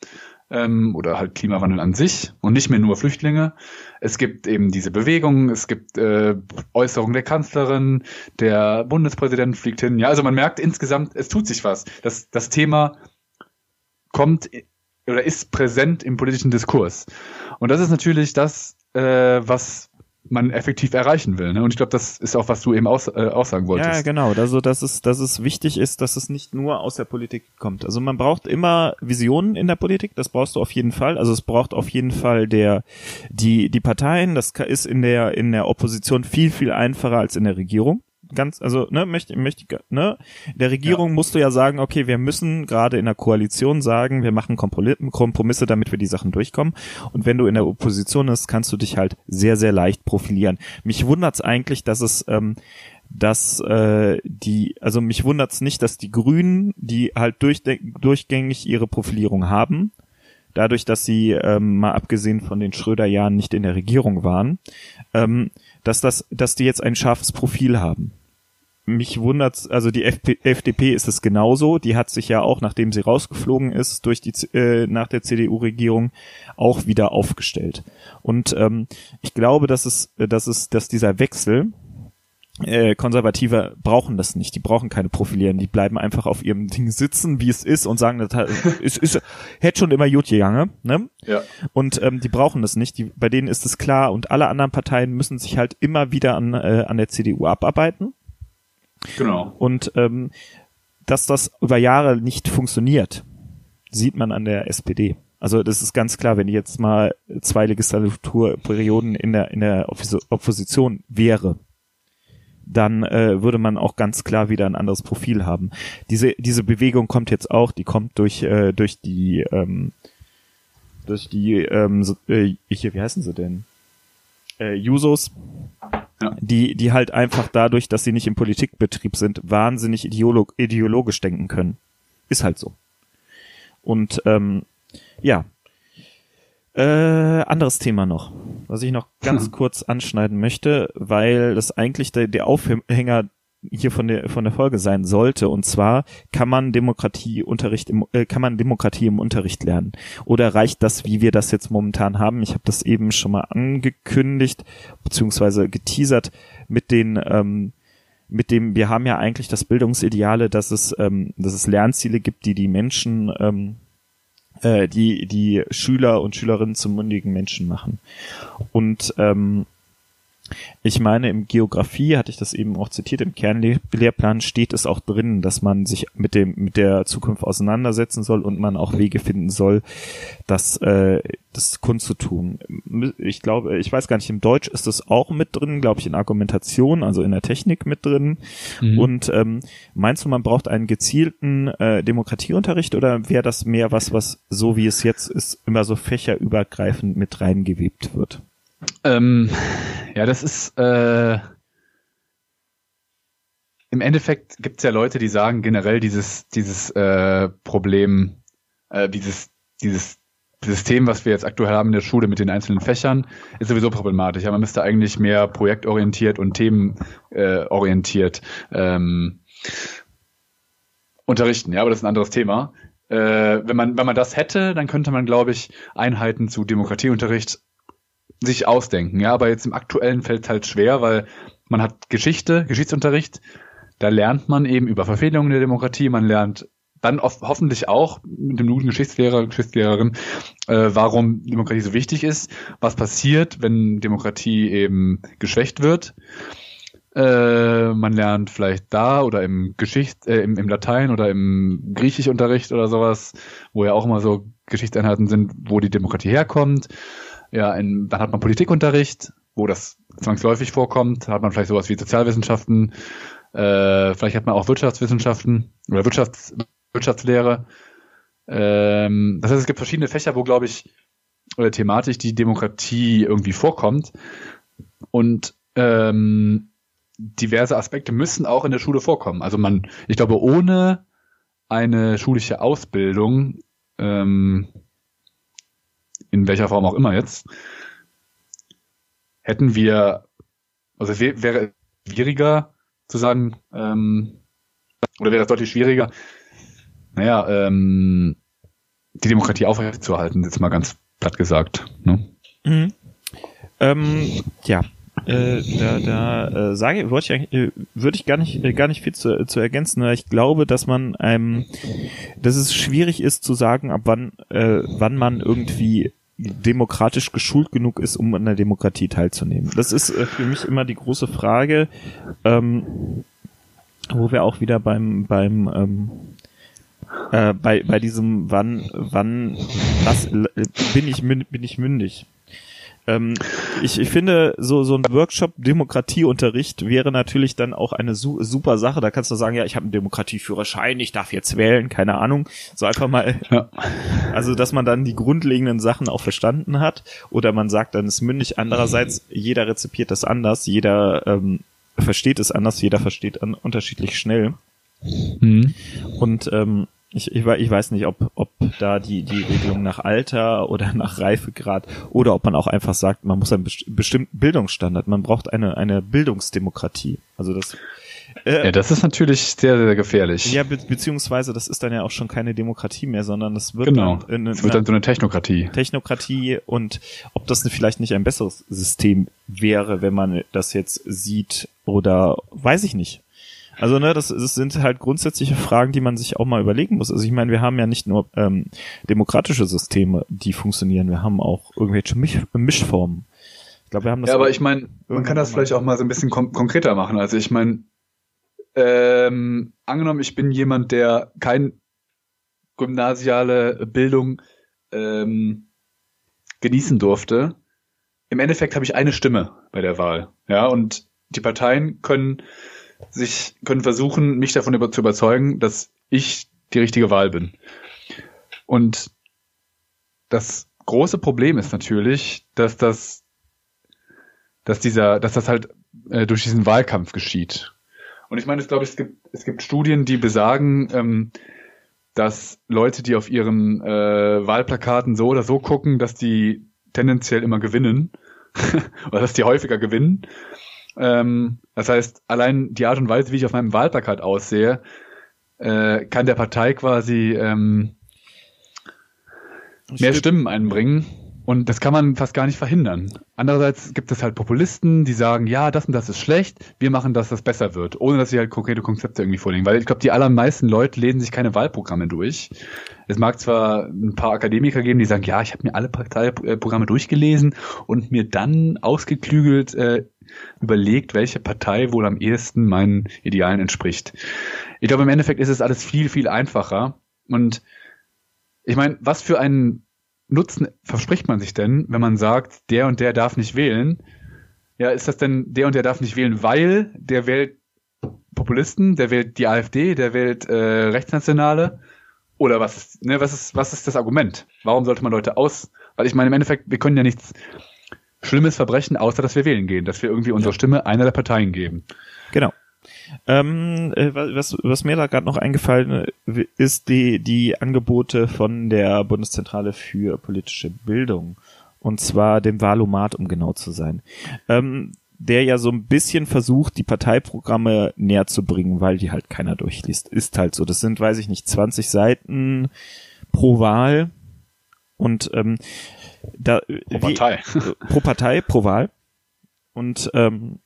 ähm, oder halt Klimawandel an sich und nicht mehr nur Flüchtlinge. Es gibt eben diese Bewegungen, es gibt äh, Äußerungen der Kanzlerin, der Bundespräsident fliegt hin. Ja, also man merkt insgesamt, es tut sich was. Das, das Thema kommt oder ist präsent im politischen Diskurs. Und das ist natürlich das, äh, was man effektiv erreichen will, ne? Und ich glaube, das ist auch, was du eben aus, äh, aussagen wolltest. Ja, genau. Also, dass es, dass es wichtig ist, dass es nicht nur aus der Politik kommt. Also, man braucht immer Visionen in der Politik. Das brauchst du auf jeden Fall. Also, es braucht auf jeden Fall der, die, die Parteien. Das ist in der, in der Opposition viel, viel einfacher als in der Regierung. Ganz, also, ne, möchte, möchte, ne, der Regierung ja. Musst du ja sagen, okay, wir müssen gerade in der Koalition sagen, wir machen Kompromisse, damit wir die Sachen durchkommen. Und wenn du in der Opposition bist, kannst du dich halt sehr, sehr leicht profilieren. Mich wundert's eigentlich, dass es, ähm, dass äh, die, also mich wundert's nicht, dass die Grünen, die halt durchde- durchgängig ihre Profilierung haben, dadurch, dass sie, ähm, mal abgesehen von den Schröder-Jahren nicht in der Regierung waren, ähm, dass das, dass die jetzt ein scharfes Profil haben. Mich wundert's, also die F D P ist es genauso, die hat sich ja auch, nachdem sie rausgeflogen ist, durch die äh, nach der C D U-Regierung auch wieder aufgestellt. Und ähm, ich glaube, dass es, dass es, dass dieser Wechsel, äh, Konservative brauchen das nicht, die brauchen keine Profilieren, die bleiben einfach auf ihrem Ding sitzen, wie es ist und sagen, das hat, ist, ist, hätte schon immer gut gegangen, ne? Ja. Und ähm, die brauchen das nicht, die, bei denen ist es klar und alle anderen Parteien müssen sich halt immer wieder an, äh, an der C D U abarbeiten. Genau. Und ähm, dass das über Jahre nicht funktioniert, sieht man an der S P D. Also das ist ganz klar, wenn die jetzt mal zwei Legislaturperioden in der, in der Opposition wäre, dann äh, würde man auch ganz klar wieder ein anderes Profil haben. Diese diese Bewegung kommt jetzt auch, die kommt durch äh, durch die ähm, durch die ähm, so, äh, hier, wie heißen sie denn? Äh, Jusos, ja. die die halt einfach dadurch, dass sie nicht im Politikbetrieb sind, wahnsinnig ideolog- ideologisch denken können. Ist halt so. Und ähm, ja. Äh, anderes Thema noch, was ich noch ganz hm. kurz anschneiden möchte, weil das eigentlich der, der Aufhänger hier von der von der Folge sein sollte. Und zwar kann man Demokratieunterricht im äh, kann man Demokratie im Unterricht lernen oder reicht das, wie wir das jetzt momentan haben? Ich habe das eben schon mal angekündigt beziehungsweise geteasert mit den ähm, mit dem. Wir haben ja eigentlich das Bildungsideale, dass es ähm, dass es Lernziele gibt, die die Menschen ähm, die die Schüler und Schülerinnen zum mündigen Menschen machen. Und ähm, ich meine, im Geografie, hatte ich das eben auch zitiert, im Kernlehrplan steht es auch drin, dass man sich mit dem mit der Zukunft auseinandersetzen soll und man auch Wege finden soll, das äh, das kundzutun. Ich glaube, ich weiß gar nicht, im Deutsch ist das auch mit drin, glaube ich, in Argumentation, also in der Technik mit drin. Mhm. Und ähm, meinst du, man braucht einen gezielten äh, Demokratieunterricht oder wäre das mehr was, was so wie es jetzt ist, immer so fächerübergreifend mit reingewebt wird? Ähm, ja, das ist äh, im Endeffekt gibt's ja Leute, die sagen generell dieses dieses äh, Problem, äh, dieses dieses System, was wir jetzt aktuell haben in der Schule mit den einzelnen Fächern, ist sowieso problematisch. Ja, man müsste eigentlich mehr projektorientiert und themenorientiert äh, ähm, unterrichten. Ja, aber das ist ein anderes Thema. Äh, wenn man wenn man das hätte, dann könnte man, glaube ich, Einheiten zu Demokratieunterricht sich ausdenken, ja, aber jetzt im aktuellen fällt es halt schwer, weil man hat Geschichte, Geschichtsunterricht, da lernt man eben über Verfehlungen der Demokratie, man lernt dann oft, hoffentlich auch mit dem guten Geschichtslehrer, Geschichtslehrerin, äh, warum Demokratie so wichtig ist, was passiert, wenn Demokratie eben geschwächt wird. Äh, man lernt vielleicht da oder im Geschicht, äh, im, im Latein oder im Griechischunterricht oder sowas, wo ja auch immer so Geschichtseinheiten sind, wo die Demokratie herkommt. Ja, in, dann hat man Politikunterricht, wo das zwangsläufig vorkommt. Da hat man vielleicht sowas wie Sozialwissenschaften. Äh, vielleicht hat man auch Wirtschaftswissenschaften oder Wirtschafts, Wirtschaftslehre. Ähm, das heißt, es gibt verschiedene Fächer, wo, glaube ich, oder thematisch die Demokratie irgendwie vorkommt. Und ähm, diverse Aspekte müssen auch in der Schule vorkommen. Also man, ich glaube, ohne eine schulische Ausbildung, ähm, in welcher Form auch immer jetzt, hätten wir, also wäre es schwieriger zu sagen, ähm, oder wäre das deutlich schwieriger, naja, ähm, die Demokratie aufrechtzuerhalten, jetzt mal ganz platt gesagt. Ne? Mhm. Ähm, ja. Äh, da da äh, sage wollte ich äh, würde ich gar nicht äh, gar nicht viel zu, äh, zu ergänzen, weil ich glaube, dass man einem, dass es schwierig ist zu sagen, ab wann äh, wann man irgendwie demokratisch geschult genug ist, um an der Demokratie teilzunehmen. Das ist äh, für mich immer die große Frage, ähm, wo wir auch wieder beim beim ähm, äh, bei bei diesem wann wann was äh, bin ich bin ich mündig. Ähm, ich, ich finde, so, so ein Workshop-Demokratieunterricht wäre natürlich dann auch eine su- super Sache. Da kannst du sagen, ja, ich habe einen Demokratieführerschein, ich darf jetzt wählen, keine Ahnung. So einfach mal, ja. Also dass man dann die grundlegenden Sachen auch verstanden hat. Oder man sagt, dann ist mündig. Andererseits, jeder rezipiert das anders, jeder ähm, versteht es anders, jeder versteht an, unterschiedlich schnell. Mhm. Und ähm, Ich, ich, ich weiß nicht, ob, ob da die, die Regelung nach Alter oder nach Reifegrad oder ob man auch einfach sagt, man muss einen bestimmten Bildungsstandard, man braucht eine, eine Bildungsdemokratie. Also das, äh, ja, das ist natürlich sehr, sehr gefährlich. Ja, be- beziehungsweise das ist dann ja auch schon keine Demokratie mehr, sondern das wird, genau. dann, äh, es wird dann so eine Technokratie. Technokratie und ob das vielleicht nicht ein besseres System wäre, wenn man das jetzt sieht oder weiß ich nicht. Also ne, das, das sind halt grundsätzliche Fragen, die man sich auch mal überlegen muss. Also ich meine, wir haben ja nicht nur ähm, demokratische Systeme, die funktionieren, wir haben auch irgendwelche Misch- Mischformen. Ich glaube, wir haben das. Ja, aber ich meine, man kann das vielleicht auch mal so ein bisschen kom- konkreter machen. Also ich meine, ähm, angenommen, ich bin jemand, der keine gymnasiale Bildung ähm, genießen durfte. Im Endeffekt habe ich eine Stimme bei der Wahl. Ja, und die Parteien können sich können versuchen, mich davon über- zu überzeugen, dass ich die richtige Wahl bin. Und das große Problem ist natürlich, dass das, dass dieser, dass das halt äh, durch diesen Wahlkampf geschieht. Und ich meine, ich glaube, es gibt, es gibt Studien, die besagen, ähm, dass Leute, die auf ihren äh, Wahlplakaten so oder so gucken, dass die tendenziell immer gewinnen oder dass die häufiger gewinnen. Ähm, das heißt, allein die Art und Weise, wie ich auf meinem Wahlplakat aussehe, äh, kann der Partei quasi ähm, mehr Stimmen einbringen. Und das kann man fast gar nicht verhindern. Andererseits gibt es halt Populisten, die sagen, ja, das und das ist schlecht, wir machen, dass das besser wird, ohne dass sie halt konkrete Konzepte irgendwie vorlegen. Weil ich glaube, die allermeisten Leute lesen sich keine Wahlprogramme durch. Es mag zwar ein paar Akademiker geben, die sagen, ja, ich habe mir alle Parteiprogramme durchgelesen und mir dann ausgeklügelt äh, überlegt, welche Partei wohl am ehesten meinen Idealen entspricht. Ich glaube, im Endeffekt ist es alles viel, viel einfacher. Und ich meine, was für ein Nutzen verspricht man sich denn, wenn man sagt, der und der darf nicht wählen? Ja, ist das denn, der und der darf nicht wählen, weil der wählt Populisten, der wählt die AfD, der wählt äh, Rechtsnationale? Oder was, ne, was ist, was ist das Argument? Warum sollte man Leute aus... Weil ich meine, im Endeffekt, wir können ja nichts Schlimmes verbrechen, außer dass wir wählen gehen, dass wir irgendwie unsere Stimme einer der Parteien geben. Genau. Ähm, was, was mir da gerade noch eingefallen ist, die, die Angebote von der Bundeszentrale für politische Bildung. Und zwar dem Wahl-O-Mat, um genau zu sein. Ähm, der ja so ein bisschen versucht, die Parteiprogramme näher zu bringen, weil die halt keiner durchliest. Ist halt so. Das sind, weiß ich nicht, zwanzig Seiten pro Wahl. Und, ähm, da, pro Partei. Wie, pro Partei, pro Wahl. Und, ähm,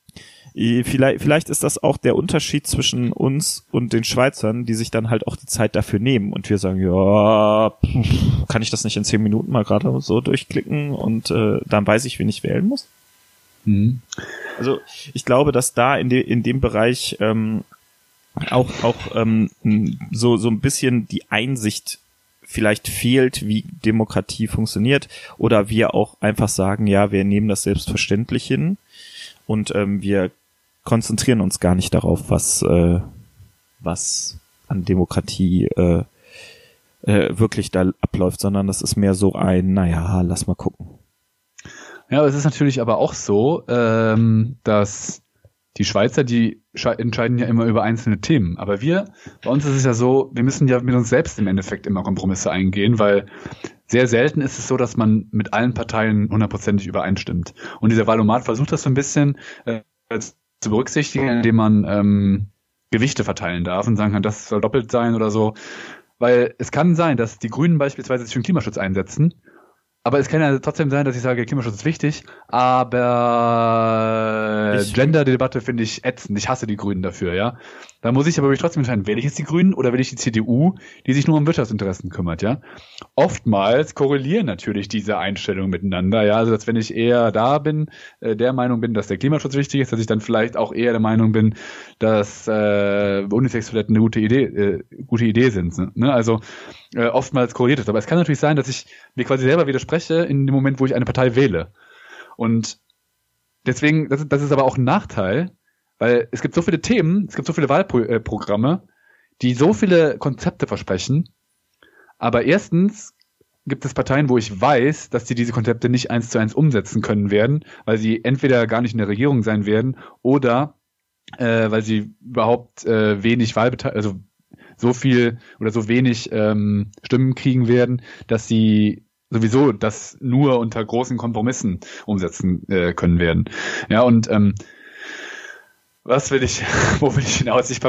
Vielleicht, vielleicht ist das auch der Unterschied zwischen uns und den Schweizern, die sich dann halt auch die Zeit dafür nehmen und wir sagen, ja, kann ich das nicht in zehn Minuten mal gerade so durchklicken und äh, dann weiß ich, wen ich wählen muss. Mhm. Also ich glaube, dass da in, de, in dem Bereich ähm, auch, auch ähm, so, so ein bisschen die Einsicht vielleicht fehlt, wie Demokratie funktioniert, oder wir auch einfach sagen, ja, wir nehmen das selbstverständlich hin und ähm, wir konzentrieren uns gar nicht darauf, was äh, was an Demokratie äh, äh, wirklich da abläuft, sondern das ist mehr so ein, naja, lass mal gucken. Ja, es ist natürlich aber auch so, ähm, dass die Schweizer, die entscheiden ja immer über einzelne Themen. Aber wir, bei uns ist es ja so, wir müssen ja mit uns selbst im Endeffekt immer Kompromisse eingehen, weil sehr selten ist es so, dass man mit allen Parteien hundertprozentig übereinstimmt. Und dieser Wahl-O-Mat versucht das so ein bisschen äh, zu berücksichtigen, indem man ähm, Gewichte verteilen darf und sagen kann, das soll doppelt sein oder so. Weil es kann sein, dass die Grünen beispielsweise sich für den Klimaschutz einsetzen. Aber es kann ja trotzdem sein, dass ich sage, Klimaschutz ist wichtig, aber Gender-Debatte finde ich ätzend. Ich hasse die Grünen dafür, ja. Da muss ich aber trotzdem entscheiden, wähle ich jetzt die Grünen oder wähle ich die C D U, die sich nur um Wirtschaftsinteressen kümmert, ja. Oftmals korrelieren natürlich diese Einstellungen miteinander, ja. Also, dass wenn ich eher da bin, äh, der Meinung bin, dass der Klimaschutz wichtig ist, dass ich dann vielleicht auch eher der Meinung bin, dass äh, Unisex-Toiletten eine gute Idee, äh, gute Idee sind, ne? Also, äh, oftmals korreliert es. Aber es kann natürlich sein, dass ich mir quasi selber widerspreche in dem Moment, wo ich eine Partei wähle. Und deswegen, das, das ist aber auch ein Nachteil, weil es gibt so viele Themen, es gibt so viele Wahlprogramme, die so viele Konzepte versprechen. Aber erstens gibt es Parteien, wo ich weiß, dass die diese Konzepte nicht eins zu eins umsetzen können werden, weil sie entweder gar nicht in der Regierung sein werden oder äh, weil sie überhaupt äh, wenig Wahlbeteiligung, also so viel oder so wenig ähm, Stimmen kriegen werden, dass sie sowieso das nur unter großen Kompromissen umsetzen äh, können werden. Ja, und ähm, was will ich, wo will ich hinaus? Ich,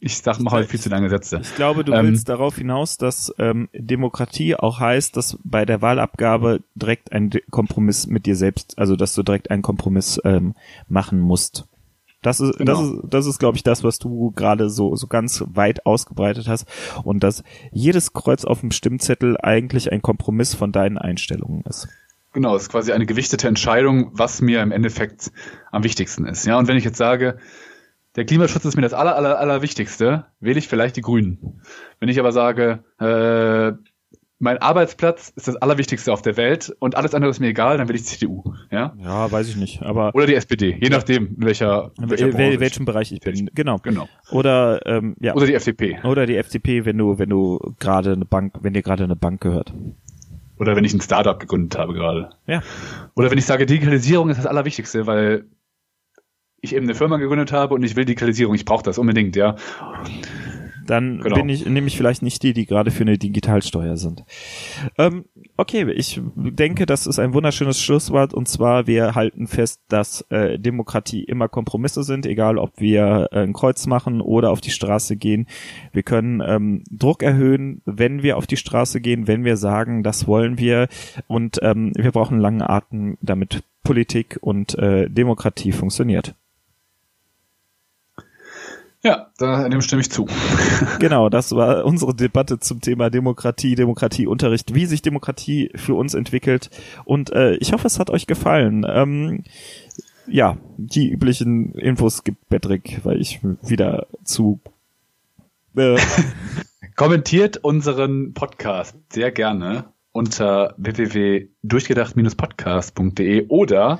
ich sage mal halt viel zu lange Sätze. Ich glaube, du ähm, willst darauf hinaus, dass ähm, Demokratie auch heißt, dass bei der Wahlabgabe direkt ein Kompromiss mit dir selbst, also dass du direkt einen Kompromiss ähm, machen musst. Das ist, genau. das ist, das ist, glaube ich, das, was du gerade so so ganz weit ausgebreitet hast, und dass jedes Kreuz auf dem Stimmzettel eigentlich ein Kompromiss von deinen Einstellungen ist. Genau, es ist quasi eine gewichtete Entscheidung, was mir im Endeffekt am wichtigsten ist. Ja, und wenn ich jetzt sage, der Klimaschutz ist mir das aller, aller, aller Wichtigste, wähle ich vielleicht die Grünen. Wenn ich aber sage, äh, mein Arbeitsplatz ist das Allerwichtigste auf der Welt und alles andere ist mir egal, dann will ich die C D U. Ja, ja, weiß ich nicht. Aber oder die S P D, je nachdem, in welcher, in welcher wel, welchem Bereich ich bin. Genau. genau. Oder ähm, ja. Oder die F D P. Oder die F D P, wenn du, wenn du gerade eine Bank, wenn dir gerade eine Bank gehört. Oder wenn ich ein Startup gegründet habe gerade. Ja. Oder wenn ich sage, Digitalisierung ist das Allerwichtigste, weil ich eben eine Firma gegründet habe und ich will Digitalisierung, ich brauche das unbedingt, ja. Dann genau. bin ich nämlich vielleicht nicht die, die gerade für eine Digitalsteuer sind. Ähm, okay, ich denke, das ist ein wunderschönes Schlusswort, und zwar, wir halten fest, dass äh, Demokratie immer Kompromisse sind, egal ob wir äh, ein Kreuz machen oder auf die Straße gehen. Wir können ähm, Druck erhöhen, wenn wir auf die Straße gehen, wenn wir sagen, das wollen wir, und ähm, wir brauchen einen langen Atem, damit Politik und äh, Demokratie funktioniert. Ja, da, dem stimme ich zu. Genau, das war unsere Debatte zum Thema Demokratie, Demokratieunterricht, wie sich Demokratie für uns entwickelt, und äh, ich hoffe, es hat euch gefallen. Ähm, ja, die üblichen Infos gibt Patrick, weil ich wieder zu... Äh Kommentiert unseren Podcast sehr gerne unter w w w punkt durchgedacht podcast punkt de oder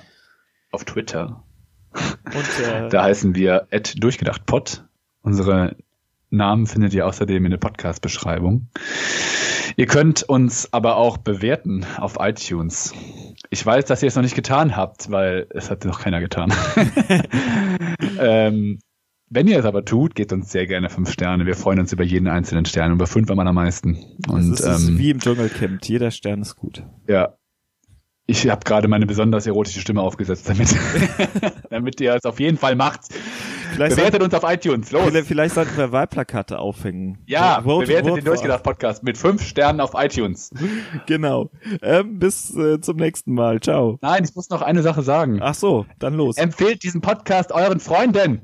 auf Twitter. Und, äh, da heißen wir at durchgedachtpod. Unsere Namen findet ihr außerdem in der Podcast-Beschreibung. Ihr könnt uns aber auch bewerten auf iTunes. Ich weiß, dass ihr es noch nicht getan habt, weil es hat noch keiner getan. ähm, wenn ihr es aber tut, gebt uns sehr gerne fünf Sterne. Wir freuen uns über jeden einzelnen Stern, und über fünf am allermeisten. Und, das ist ähm, wie im Dschungelcamp. Jeder Stern ist gut. Ja. Ich habe gerade meine besonders erotische Stimme aufgesetzt, damit, damit ihr es auf jeden Fall macht. Vielleicht bewertet soll, uns auf iTunes, los. Vielleicht, vielleicht sollten wir Wahlplakate aufhängen. Ja, vote, bewertet vote den Durchgedacht-Podcast mit fünf Sternen auf iTunes. Genau. Ähm, bis äh, zum nächsten Mal. Ciao. Nein, ich muss noch eine Sache sagen. Ach so, dann los. Empfehlt diesen Podcast euren Freunden.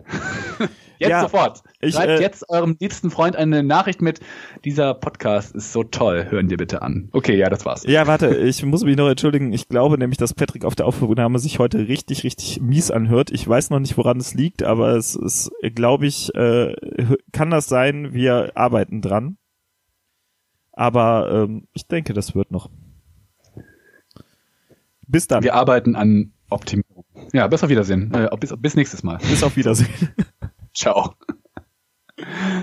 Jetzt ja, sofort. Ich, Schreibt äh, jetzt eurem liebsten Freund eine Nachricht mit, dieser Podcast ist so toll, hören dir bitte an. Okay, ja, das war's. Ja, warte, ich muss mich noch entschuldigen. Ich glaube nämlich, dass Patrick auf der Aufnahme sich heute richtig, richtig mies anhört. Ich weiß noch nicht, woran es liegt, aber es ist, glaube ich, äh, kann das sein, wir arbeiten dran. Aber ähm, ich denke, das wird noch. Bis dann. Wir arbeiten an Optimierung. Ja, bis auf Wiedersehen. Äh, bis, bis nächstes Mal. Bis auf Wiedersehen. Ciao.